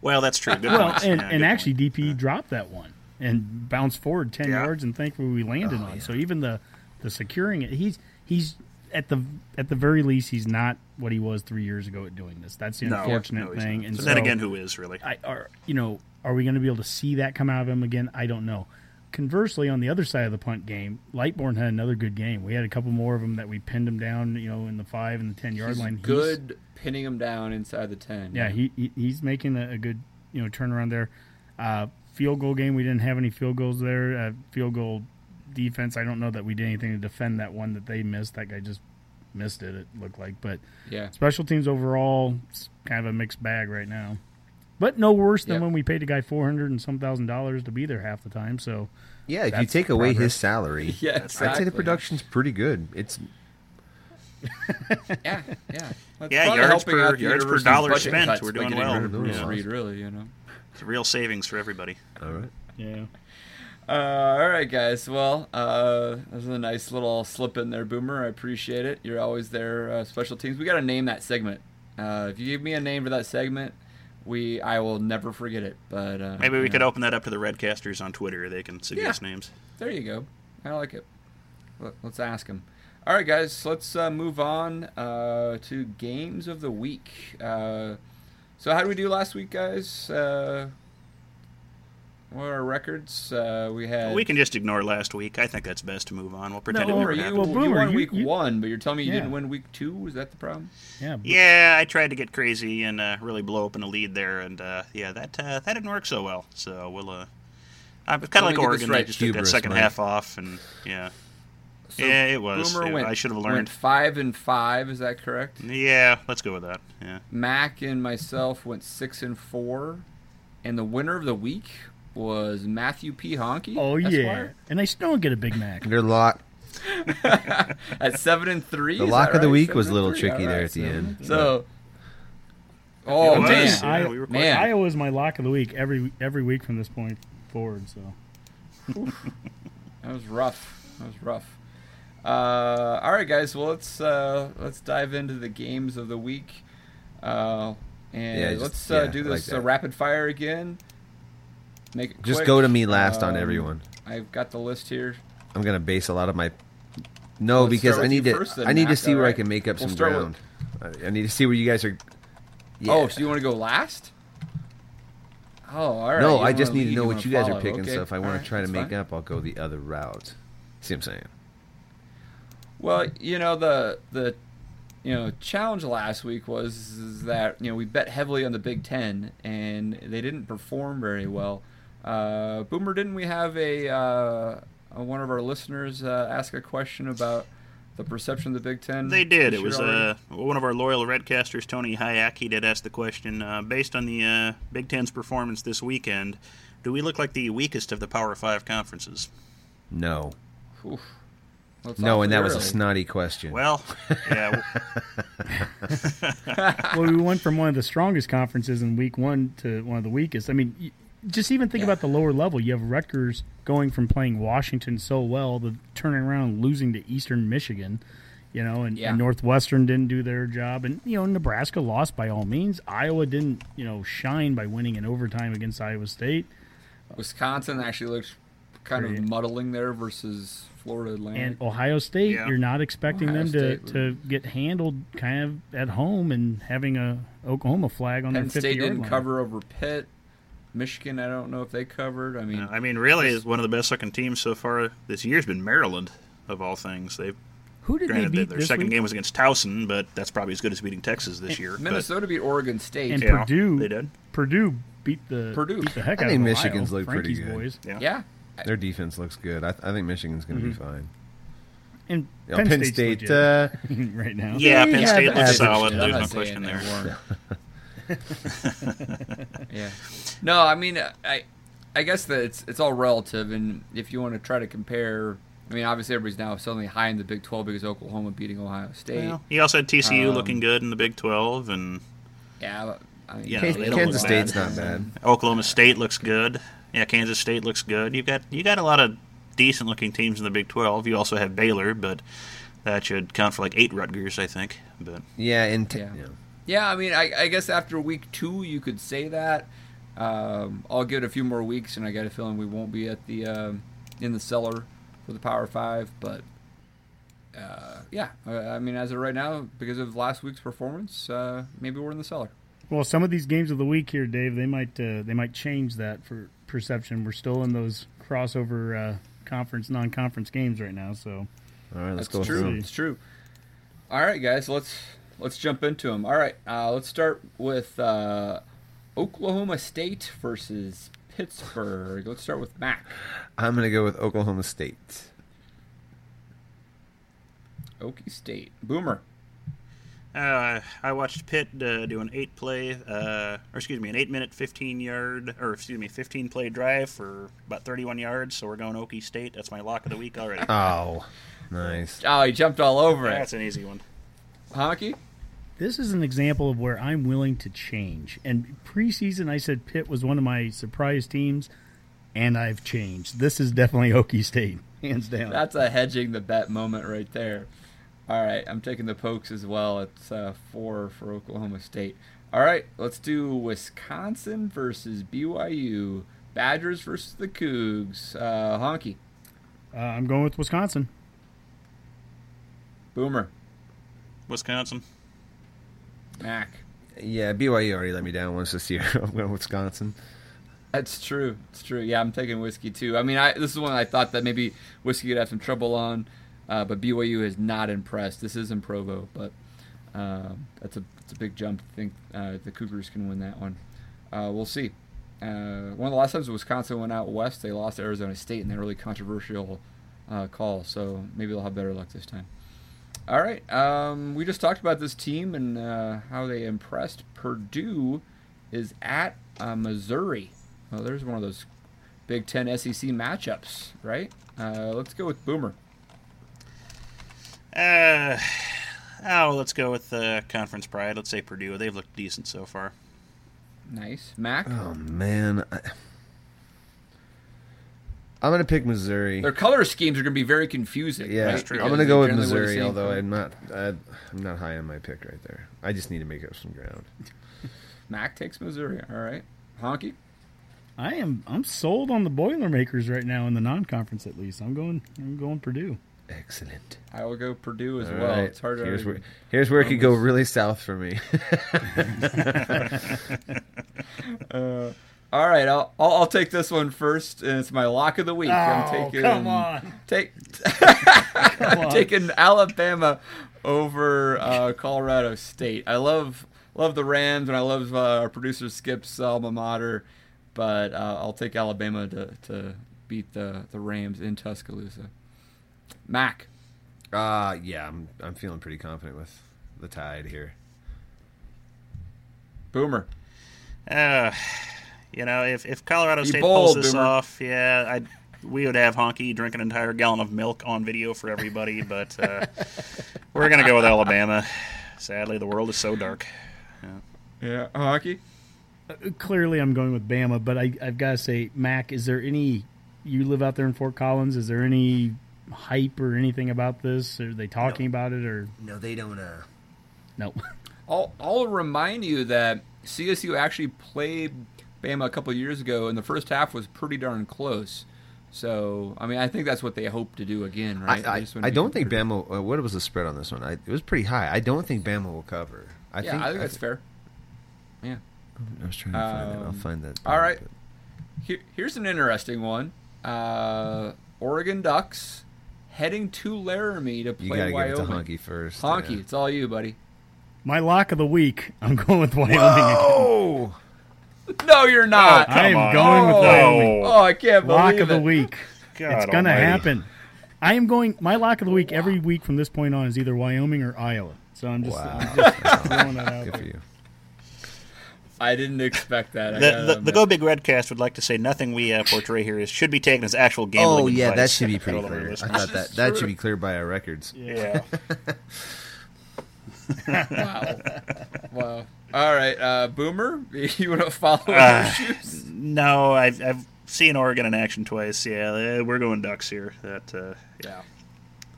Well, that's true. Good well, and, yeah, and good actually, point. D P uh, dropped that one and bounced forward ten yeah. yards, and thankfully we landed oh, on it. Yeah. So even the... The securing it, he's he's at the at the very least he's not what he was three years ago at doing this. That's the no, unfortunate no, thing. And so, so then again, who is really? I, are you know are we going to be able to see that come out of him again? I don't know. Conversely, on the other side of the punt game, Lightbourne had another good game. We had a couple more of them that we pinned him down, you know, in the five and the ten yard he's line. He's good pinning him down inside the ten. Yeah, he, he he's making a, a good you know turnaround there. Uh, field goal game, we didn't have any field goals there. Uh, field goal. Defense, I don't know that we did anything to defend that one that they missed. That guy just missed it, it looked like. But yeah, special teams overall, it's kind of a mixed bag right now. But no worse than yep. when we paid a guy four hundred and some thousand dollars to be there half the time. So yeah, if you take away progress. his salary, yeah, exactly. I'd say the production's pretty good. It's yeah, yeah, that's yeah. Yards per, yards per dollar spent, we're doing well. Yeah. Read, really, you know, it's real savings for everybody. All right, yeah. Uh, all right, guys. Well, uh, that was a nice little slip in there, Boomer. I appreciate it. You're always there, uh, special teams. We got to name that segment. Uh, if you give me a name for that segment, we I will never forget it. But uh, maybe we could know. open that up to the Redcasters on Twitter. They can suggest yeah. names. There you go. I like it. Let's ask them. All right, guys. Let's uh, move on uh, to games of the week. Uh, so how did we do last week, guys? Uh, What are our records? Uh, we had. Well, we can just ignore last week. I think that's best to move on. We'll pretend no, it never you, happened. Well, Boomer, you won you, week you, one, but you're telling me you yeah. didn't win week two? Was that the problem? Yeah. Yeah, I tried to get crazy and uh, really blow open a lead there, and uh, yeah, that uh, that didn't work so well. So we'll. Uh, I'm kind of like Oregon. Right. They just Hubris, took that second right? half off, and yeah. So yeah, it was. Boomer yeah, went, I should have learned. Went five and five. Is that correct? Yeah, let's go with that. Yeah. Mac and myself went six and four, and the winner of the week was Matthew P. Honky. Oh, that's yeah. Smart. And they still don't get a Big Mac. They're locked. At seven and three. The lock right? of the week seven was a little three. tricky right, there at so. the end. So, oh, man. Yeah, I, we man. Iowa was my lock of the week every every week from this point forward. So That was rough. That was rough. Uh, all right, guys. Well, let's, uh, let's dive into the games of the week. Uh, and yeah, just, let's uh, yeah, do this like uh, rapid fire again. Make it just quick. Go to me last um, on everyone. I've got the list here. I'm gonna base a lot of my no Let's because I need to first, I need to see where right. I can make up we'll some ground. With... I need to see where you guys are. Yeah. Oh, so you want to go last? Oh, all right. No, I just need lead. to know you what you guys follow. are picking. Okay. So if I want right. to try That's to make fine. up, I'll go the other route. See what I'm saying? Well, you know the the you know challenge last week was that you know we bet heavily on the Big Ten and they didn't perform very well. Uh, Boomer, didn't we have a uh, one of our listeners uh, ask a question about the perception of the Big Ten? They did. It was uh, one of our loyal Redcasters, Tony Hayak, he did ask the question, uh, based on the uh, Big Ten's performance this weekend, do we look like the weakest of the Power Five conferences? No. Oof. That's no, and that early. was a snotty question. Well, yeah. Well, we went from one of the strongest conferences in week one to one of the weakest. I mean... Y- Just even think yeah. about the lower level. You have Rutgers going from playing Washington so well to turning around and losing to Eastern Michigan, you know, and, yeah. and Northwestern didn't do their job. And, you know, Nebraska lost by all means. Iowa didn't, you know, shine by winning in overtime against Iowa State. Wisconsin actually looks kind Great. of muddling there versus Florida Atlantic. And Ohio State, yeah. you're not expecting Ohio them to, to get handled kind of at home and having a Oklahoma flag on Penn their fifty-yard line. Penn State didn't cover over Pitt. Michigan, I don't know if they covered. I mean, uh, I mean, really, is one of the best-looking teams so far this year has been Maryland, of all things. They've who did granted, they beat? Their this second week? game was against Towson, but that's probably as good as beating Texas this and year. Minnesota but, beat Oregon State, and yeah, Purdue. They did. Purdue beat the Purdue. Beat the heck I out think of Michigan's Ohio. Looked Frankie's pretty good. Boys. Yeah. yeah. Their defense looks good. I, th- I think Michigan's going to mm-hmm. be fine. And you know, Penn, Penn State uh, right now. Yeah, Penn yeah, State looks average. solid. Yeah, There's no question there. there. yeah. No, I mean, I I guess that it's it's all relative, and if you want to try to compare, I mean, obviously everybody's now suddenly high in the Big twelve because Oklahoma beating Ohio State. Well, he also had T C U um, looking good in the Big twelve, and yeah, I mean, you know, Kansas, Kansas State's bad. not bad. Oklahoma State looks good. Yeah, Kansas State looks good. You've got you got a lot of decent looking teams in the Big twelve. You also have Baylor, but that should count for like eight Rutgers, I think. But yeah, and t- yeah. yeah, yeah. I mean, I, I guess after week two, you could say that. Um, I'll give it a few more weeks, and I got a feeling we won't be at the um, in the cellar for the Power Five. But uh, yeah, I, I mean, as of right now, because of last week's performance, uh, maybe we're in the cellar. Well, some of these games of the week here, Dave, they might uh, they might change that for perception. We're still in those crossover. Uh, conference non-conference games right now, so all right, let's That's go through. It's true. All right, guys, let's let's jump into them. All right, uh, let's start with uh, Oklahoma State versus Pittsburgh. Let's start with Mac. I'm going to go with Oklahoma State. Okie State. Boomer. Uh, I watched Pitt uh, do an eight play, uh, or excuse me, an eight minute, fifteen yard, or excuse me, fifteen play drive for about thirty-one yards. So we're going Okie State. That's my lock of the week already. Oh, nice! Oh, he jumped all over That's it. That's an easy one. Honky. This is an example of where I'm willing to change. And preseason, I said Pitt was one of my surprise teams, and I've changed. This is definitely Okie State, hands down. That's a hedging the bet moment right there. All right, I'm taking the Pokes as well. It's uh, four for Oklahoma State. All right, let's do Wisconsin versus B Y U. Badgers versus the Cougs. Uh, honky. Uh, I'm going with Wisconsin. Boomer. Wisconsin. Mac. Yeah, B Y U already let me down once this year. I'm going Wisconsin. That's true. It's true. Yeah, I'm taking Whiskey too. I mean, I this is one I thought that maybe Whiskey could have some trouble on. Uh, but B Y U is not impressed. This is in Provo, but uh, that's a that's a big jump. I think uh, the Cougars can win that one. Uh, we'll see. Uh, one of the last times Wisconsin went out west, they lost to Arizona State in that really controversial uh, call. So maybe they'll have better luck this time. All right. Um, we just talked about this team and uh, how they impressed. Purdue is at uh, Missouri. Well, there's one of those Big Ten S E C matchups, right? Uh, let's go with Boomer. Uh, oh, let's go with uh, conference pride. Let's say Purdue. They've looked decent so far. Nice. Mac? Oh, man. I... I'm going to pick Missouri. Their color schemes are going to be very confusing. Yeah, right? I'm going to go with Missouri, although I'm not I'm not high on my pick right there. I just need to make up some ground. Mac takes Missouri. All right. Honky? I am, I'm sold on the Boilermakers right now in the non-conference at least. I'm going, I'm going Purdue. Excellent. I will go Purdue as All well. Right. It's hard to here's where, here's where it could go really south for me. uh, all right, I'll, I'll I'll take this one first, and it's my lock of the week. Oh, I'm taking, come on. Take, come on. Taking Alabama over uh, Colorado State. I love love the Rams, and I love uh, our producer Skip's alma mater, but uh, I'll take Alabama to to beat the the Rams in Tuscaloosa. Mac. Uh, yeah, I'm I'm feeling pretty confident with the Tide here. Boomer. Uh, you know, if, if Colorado Be State bold, pulls this Boomer. off, yeah, I'd, we would have Honky drink an entire gallon of milk on video for everybody, but uh, we're going to go with Alabama. Sadly, the world is so dark. Yeah, yeah. Honky? Uh, clearly I'm going with Bama, but I, I've got to say, Mac, is there any – you live out there in Fort Collins, is there any – hype or anything about this? Are they talking no. about it? Or no, they don't. Uh... No. I'll, I'll remind you that C S U actually played Bama a couple of years ago, and the first half was pretty darn close. So, I mean, I think that's what they hope to do again, right? I, I, I don't think Bama... Uh, what was the spread on this one? I, it was pretty high. I don't think Bama will cover. I yeah, think, I think I that's th- fair. Yeah. I was trying to find um, that. I'll find that. All right. But... Here, here's an interesting one. Uh, Oregon Ducks heading to Laramie to play Wyoming. You gotta Wyoming. give it to Honky first. Honky, yeah. It's all you, buddy. My lock of the week. I'm going with Wyoming. Whoa! No, you're not. Oh, I am on. going with Wyoming. Oh, I can't believe Lock it. Lock of the week. God it's going to happen. I am going. My lock of the week every week from this point on is either Wyoming or Iowa. So I'm just, wow. I'm just throwing that out. Good for you. I didn't expect that. The, the, the Go Big Red cast would like to say nothing we uh, portray here is should be taken as actual gambling. Oh, yeah, advice. That should be pretty clear. I thought that, that should be clear by our records. Yeah. Wow. Wow. All right, uh, Boomer, you want to follow uh, your shoes? No, I've, I've seen Oregon in action twice. Yeah, we're going Ducks here. That, uh, yeah.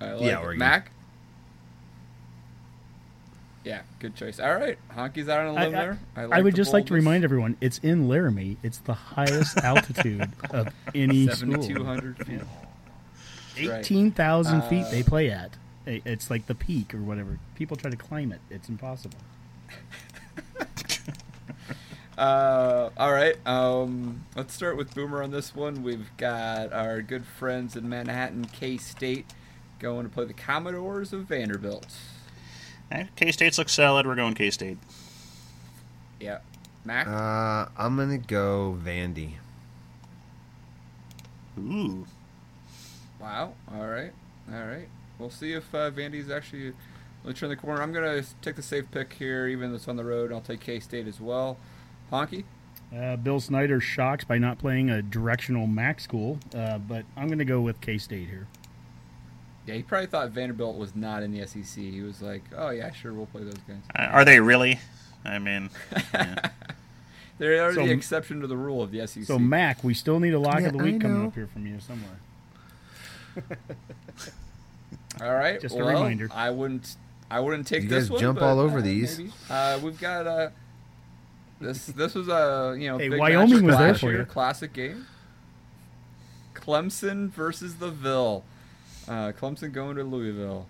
I like yeah, Oregon. Mac? Yeah, good choice. All right, Honky's out on a limb I, I, there. I, like I would just boldness. like to remind everyone, it's in Laramie. It's the highest altitude of any seven, school. seventy-two hundred feet. eighteen thousand right. feet uh, they play at. It's like the peak or whatever. People try to climb it. It's impossible. uh, all right, um, let's start with Boomer on this one. We've got our good friends in Manhattan, K-State, going to play the Commodores of Vanderbilt. K-State's look solid. We're going K-State. Yeah. Mac? Uh, I'm going to go Vandy. Ooh. Wow. All right. All right. We'll see if uh, Vandy's actually let turn the corner. I'm going to take the safe pick here, even though it's on the road. I'll take K-State as well. Honky? Uh, Bill Snyder shocks by not playing a directional MAC school, uh, but I'm going to go with K-State here. Yeah, he probably thought Vanderbilt was not in the S E C. He was like, oh, yeah, sure, we'll play those guys. Uh, are they really? I mean, yeah. They are so, the exception to the rule of the S E C. So, Mac, we still need a lock yeah, of the week coming up here from you somewhere. All right. Just well, a reminder. I wouldn't, I wouldn't take you this guys one. jump but, all over uh, these. Uh, we've got uh, this. This was a you know hey, big Wyoming was there for you. Classic game. Clemson versus the Ville. Uh, Clemson going to Louisville.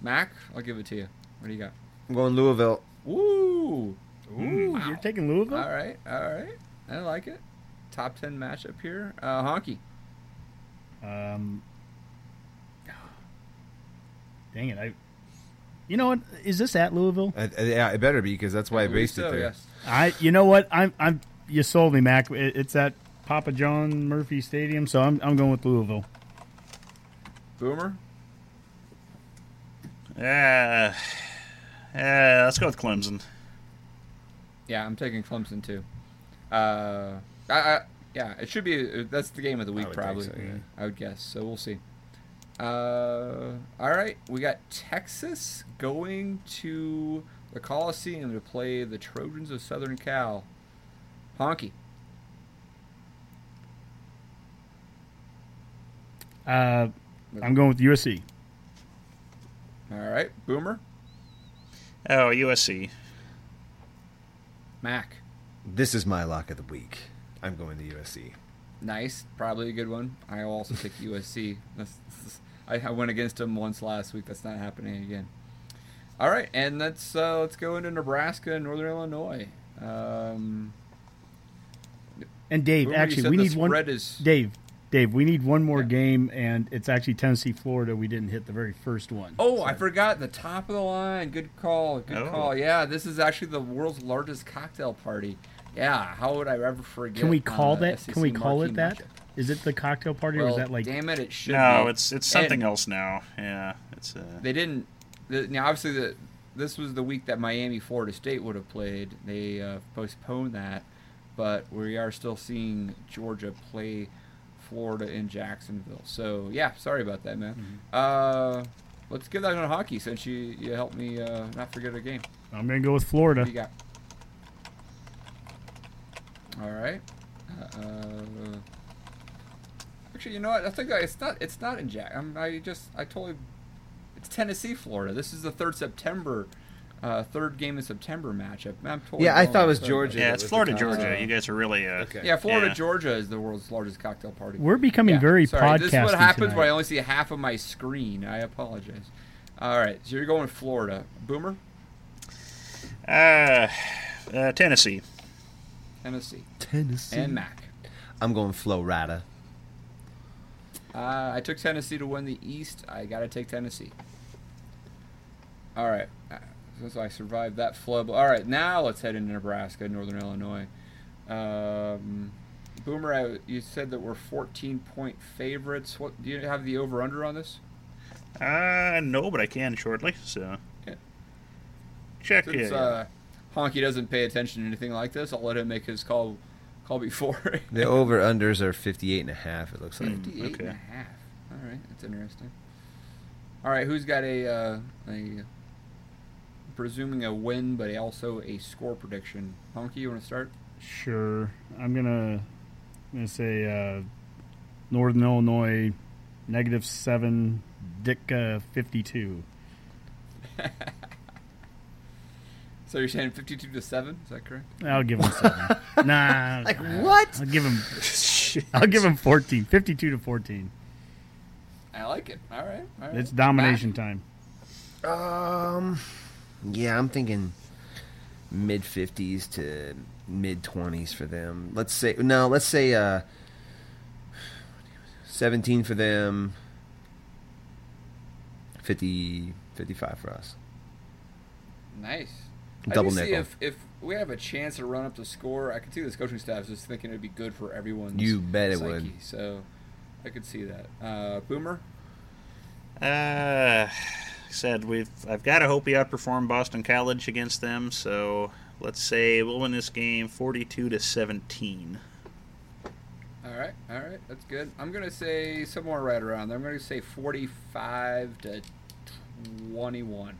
Mac, I'll give it to you. What do you got? I'm going Louisville. Ooh. Ooh, wow. You're taking Louisville? All right, all right. I like it. Top ten matchup here. Uh, Honky. Um. Dang it. I. You know what? Is this at Louisville? Uh, yeah, it better be because that's why I, I based so, it there. Yes. I. You know what? I'm. I'm. You sold me, Mac. It, it's at Papa John Murphy Stadium, so I'm. I'm going with Louisville. Boomer? Yeah. Uh, uh, let's go with Clemson. Yeah, I'm taking Clemson too. Uh, I, I, yeah, it should be. That's the game of the week, I probably. So, yeah. I would guess. So we'll see. Uh, all right, we got Texas going to the Coliseum to play the Trojans of Southern Cal. Honky. Uh. I'm going with U S C. All right. Boomer? Oh, U S C. Mac? This is my lock of the week. I'm going to U S C. Nice. Probably a good one. I will also take U S C. That's, that's, I went against them once last week. That's not happening again. All right. And let's, uh, let's go into Nebraska and Northern Illinois. Um, and, Dave, Boomer, actually, we need one. Is... Dave. Dave, we need one more yeah. game, and it's actually Tennessee, Florida. We didn't hit the very first one. Oh, so. I forgot. The top of the line. Good call. Good oh. call. Yeah, this is actually the world's largest cocktail party. Yeah, how would I ever forget? Can we call that? S E C Can we call it that? Matchup. Is it the cocktail party, well, or is that like? Damn it! It should. No, be. it's it's something and else now. Yeah, it's. Uh... They didn't. The, now, obviously, the, this was the week that Miami, Florida State would have played. They uh, postponed that, but we are still seeing Georgia play Florida in Jacksonville. So, yeah, sorry about that, man. Mm-hmm. Uh, let's give that one to Hockey since you, you helped me uh, not forget a game. I'm going to go with Florida. What do you got? All right. Uh, actually, you know what? I think it's not It's not in Jack. I'm, I just, I totally, it's Tennessee, Florida. This is the third September Uh, third game in September matchup. I'm totally yeah, I thought it was Georgia. Yeah, it's it Florida, Georgia. Uh, you guys are really. Uh, okay. Yeah, Florida, yeah. Georgia is the world's largest cocktail party. We're becoming yeah, very podcasty. This is what happens tonight when I only see half of my screen. I apologize. All right, so you're going Florida. Boomer? Uh, uh, Tennessee. Tennessee. Tennessee. And Mac. I'm going Florida. Uh, I took Tennessee to win the East. I got to take Tennessee. All right. So I survived that flub. All right, now let's head into Nebraska, Northern Illinois. Um, Boomer, you said that we're fourteen-point favorites. What, do you have the over-under on this? Uh, no, but I can shortly, so... Yeah. Check Since, it. Uh, Honky doesn't pay attention to anything like this, I'll let him make his call call before. The over-unders are fifty-eight and a half, it looks like. fifty-eight okay. and a half. All right, that's interesting. All right, who's got a... Uh, a presuming a win, but also a score prediction. Honky, you want to start? Sure. I'm going to... I'm going to say uh, Northern Illinois, negative seven, Ditka fifty-two. So you're saying fifty-two to seven? Is that correct? I'll give him seven. Nah. Like uh, what? I'll give him I'll give him fourteen. fifty-two to fourteen. I like it. All right. All right. It's domination ah. time. Um, yeah, I'm thinking mid-fifties to... mid-twenties for them. Let's say no, let's say uh, seventeen for them, fifty, fifty-five for us. Nice. Double nickel. See if, if we have a chance to run up the score, I could see this coaching staff is just thinking it would be good for everyone's You bet psyche, it would. So I could see that. Uh, Boomer? Uh, said we've. I've got to hope we outperform Boston College against them, so... Let's say we'll win this game forty-two to seventeen. All right, all right, that's good. I'm going to say somewhere right around there. I'm going to say forty-five to twenty-one.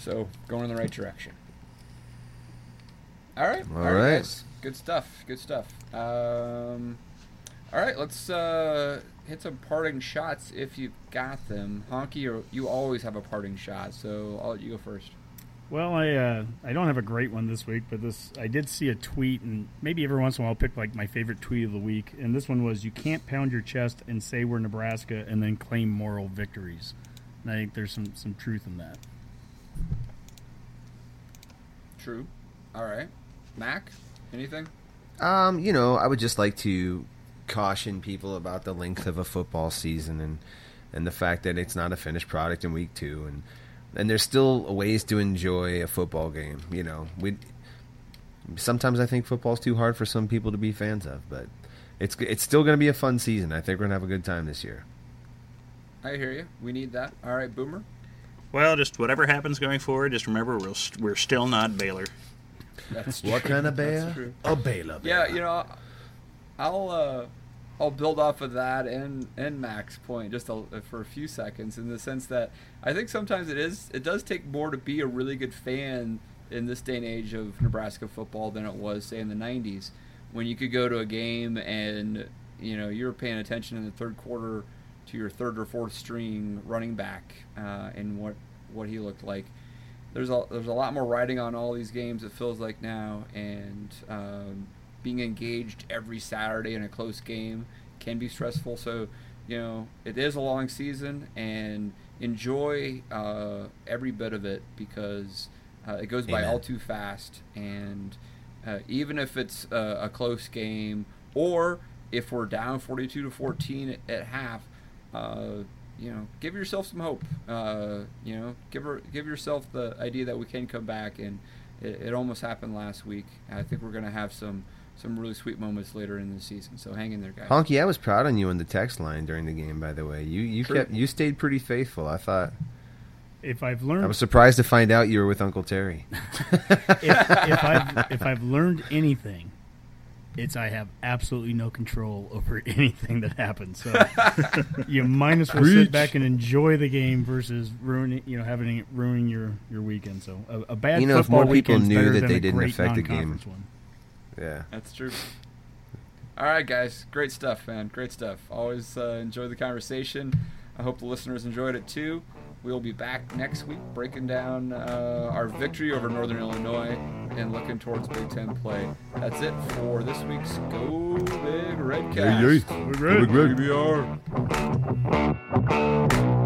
So going in the right direction. All right, all, all right, right. Guys. Good stuff, good stuff. Um, all right, let's uh, hit some parting shots if you've got them. Honky, you always have a parting shot, so I'll let you go first. Well, I uh, I don't have a great one this week, but this I did see a tweet, and maybe every once in a while I'll pick like my favorite tweet of the week. And this one was, "You can't pound your chest and say we're Nebraska and then claim moral victories." And I think there's some, some truth in that. True. All right, Mac, anything? Um, you know, I would just like to caution people about the length of a football season and and the fact that it's not a finished product in week two and. And there's still ways to enjoy a football game, you know. We sometimes I think football's too hard for some people to be fans of, but it's it's still going to be a fun season. I think we're going to have a good time this year. I hear you. We need that. All right, Boomer. Well, just whatever happens going forward, just remember we're we're still not Baylor. That's true. What kind of Baylor? A Baylor. Yeah, you know, I'll uh, I'll build off of that and, and Mac's point just a, for a few seconds in the sense that I think sometimes it is it does take more to be a really good fan in this day and age of Nebraska football than it was, say, in the nineties when you could go to a game and, you know, you were paying attention in the third quarter to your third or fourth string running back uh, and what what he looked like. There's a, there's a lot more riding on all these games, it feels like now, and um, – being engaged every Saturday in a close game can be stressful. So, you know, it is a long season, and enjoy uh, every bit of it because uh, it goes by Amen. all too fast. And uh, even if it's uh, a close game, or if we're down forty-two to fourteen at half, uh, you know, give yourself some hope. Uh, you know, give her, give yourself the idea that we can come back. And it, it almost happened last week. I think we're going to have some. Some really sweet moments later in the season, so hang in there, guys. Honky, I was proud on you in the text line during the game. By the way, you you True. kept you stayed pretty faithful. I thought. If I've learned, I was surprised to find out you were with Uncle Terry. if, if I've if I've learned anything, it's I have absolutely no control over anything that happens. So you might as well Preach. sit back and enjoy the game versus ruining you know having it ruining your, your weekend. So a, a bad you know if more people knew that they didn't affect the game. One. Yeah, that's true. All right, guys, great stuff, man. Great stuff. Always uh, enjoy the conversation. I hope the listeners enjoyed it too. We'll be back next week breaking down uh, our victory over Northern Illinois and looking towards Big Ten play. That's it for this week's Go Big Redcast. Hey, hey. Go Big Red. Go Big Red. G B R.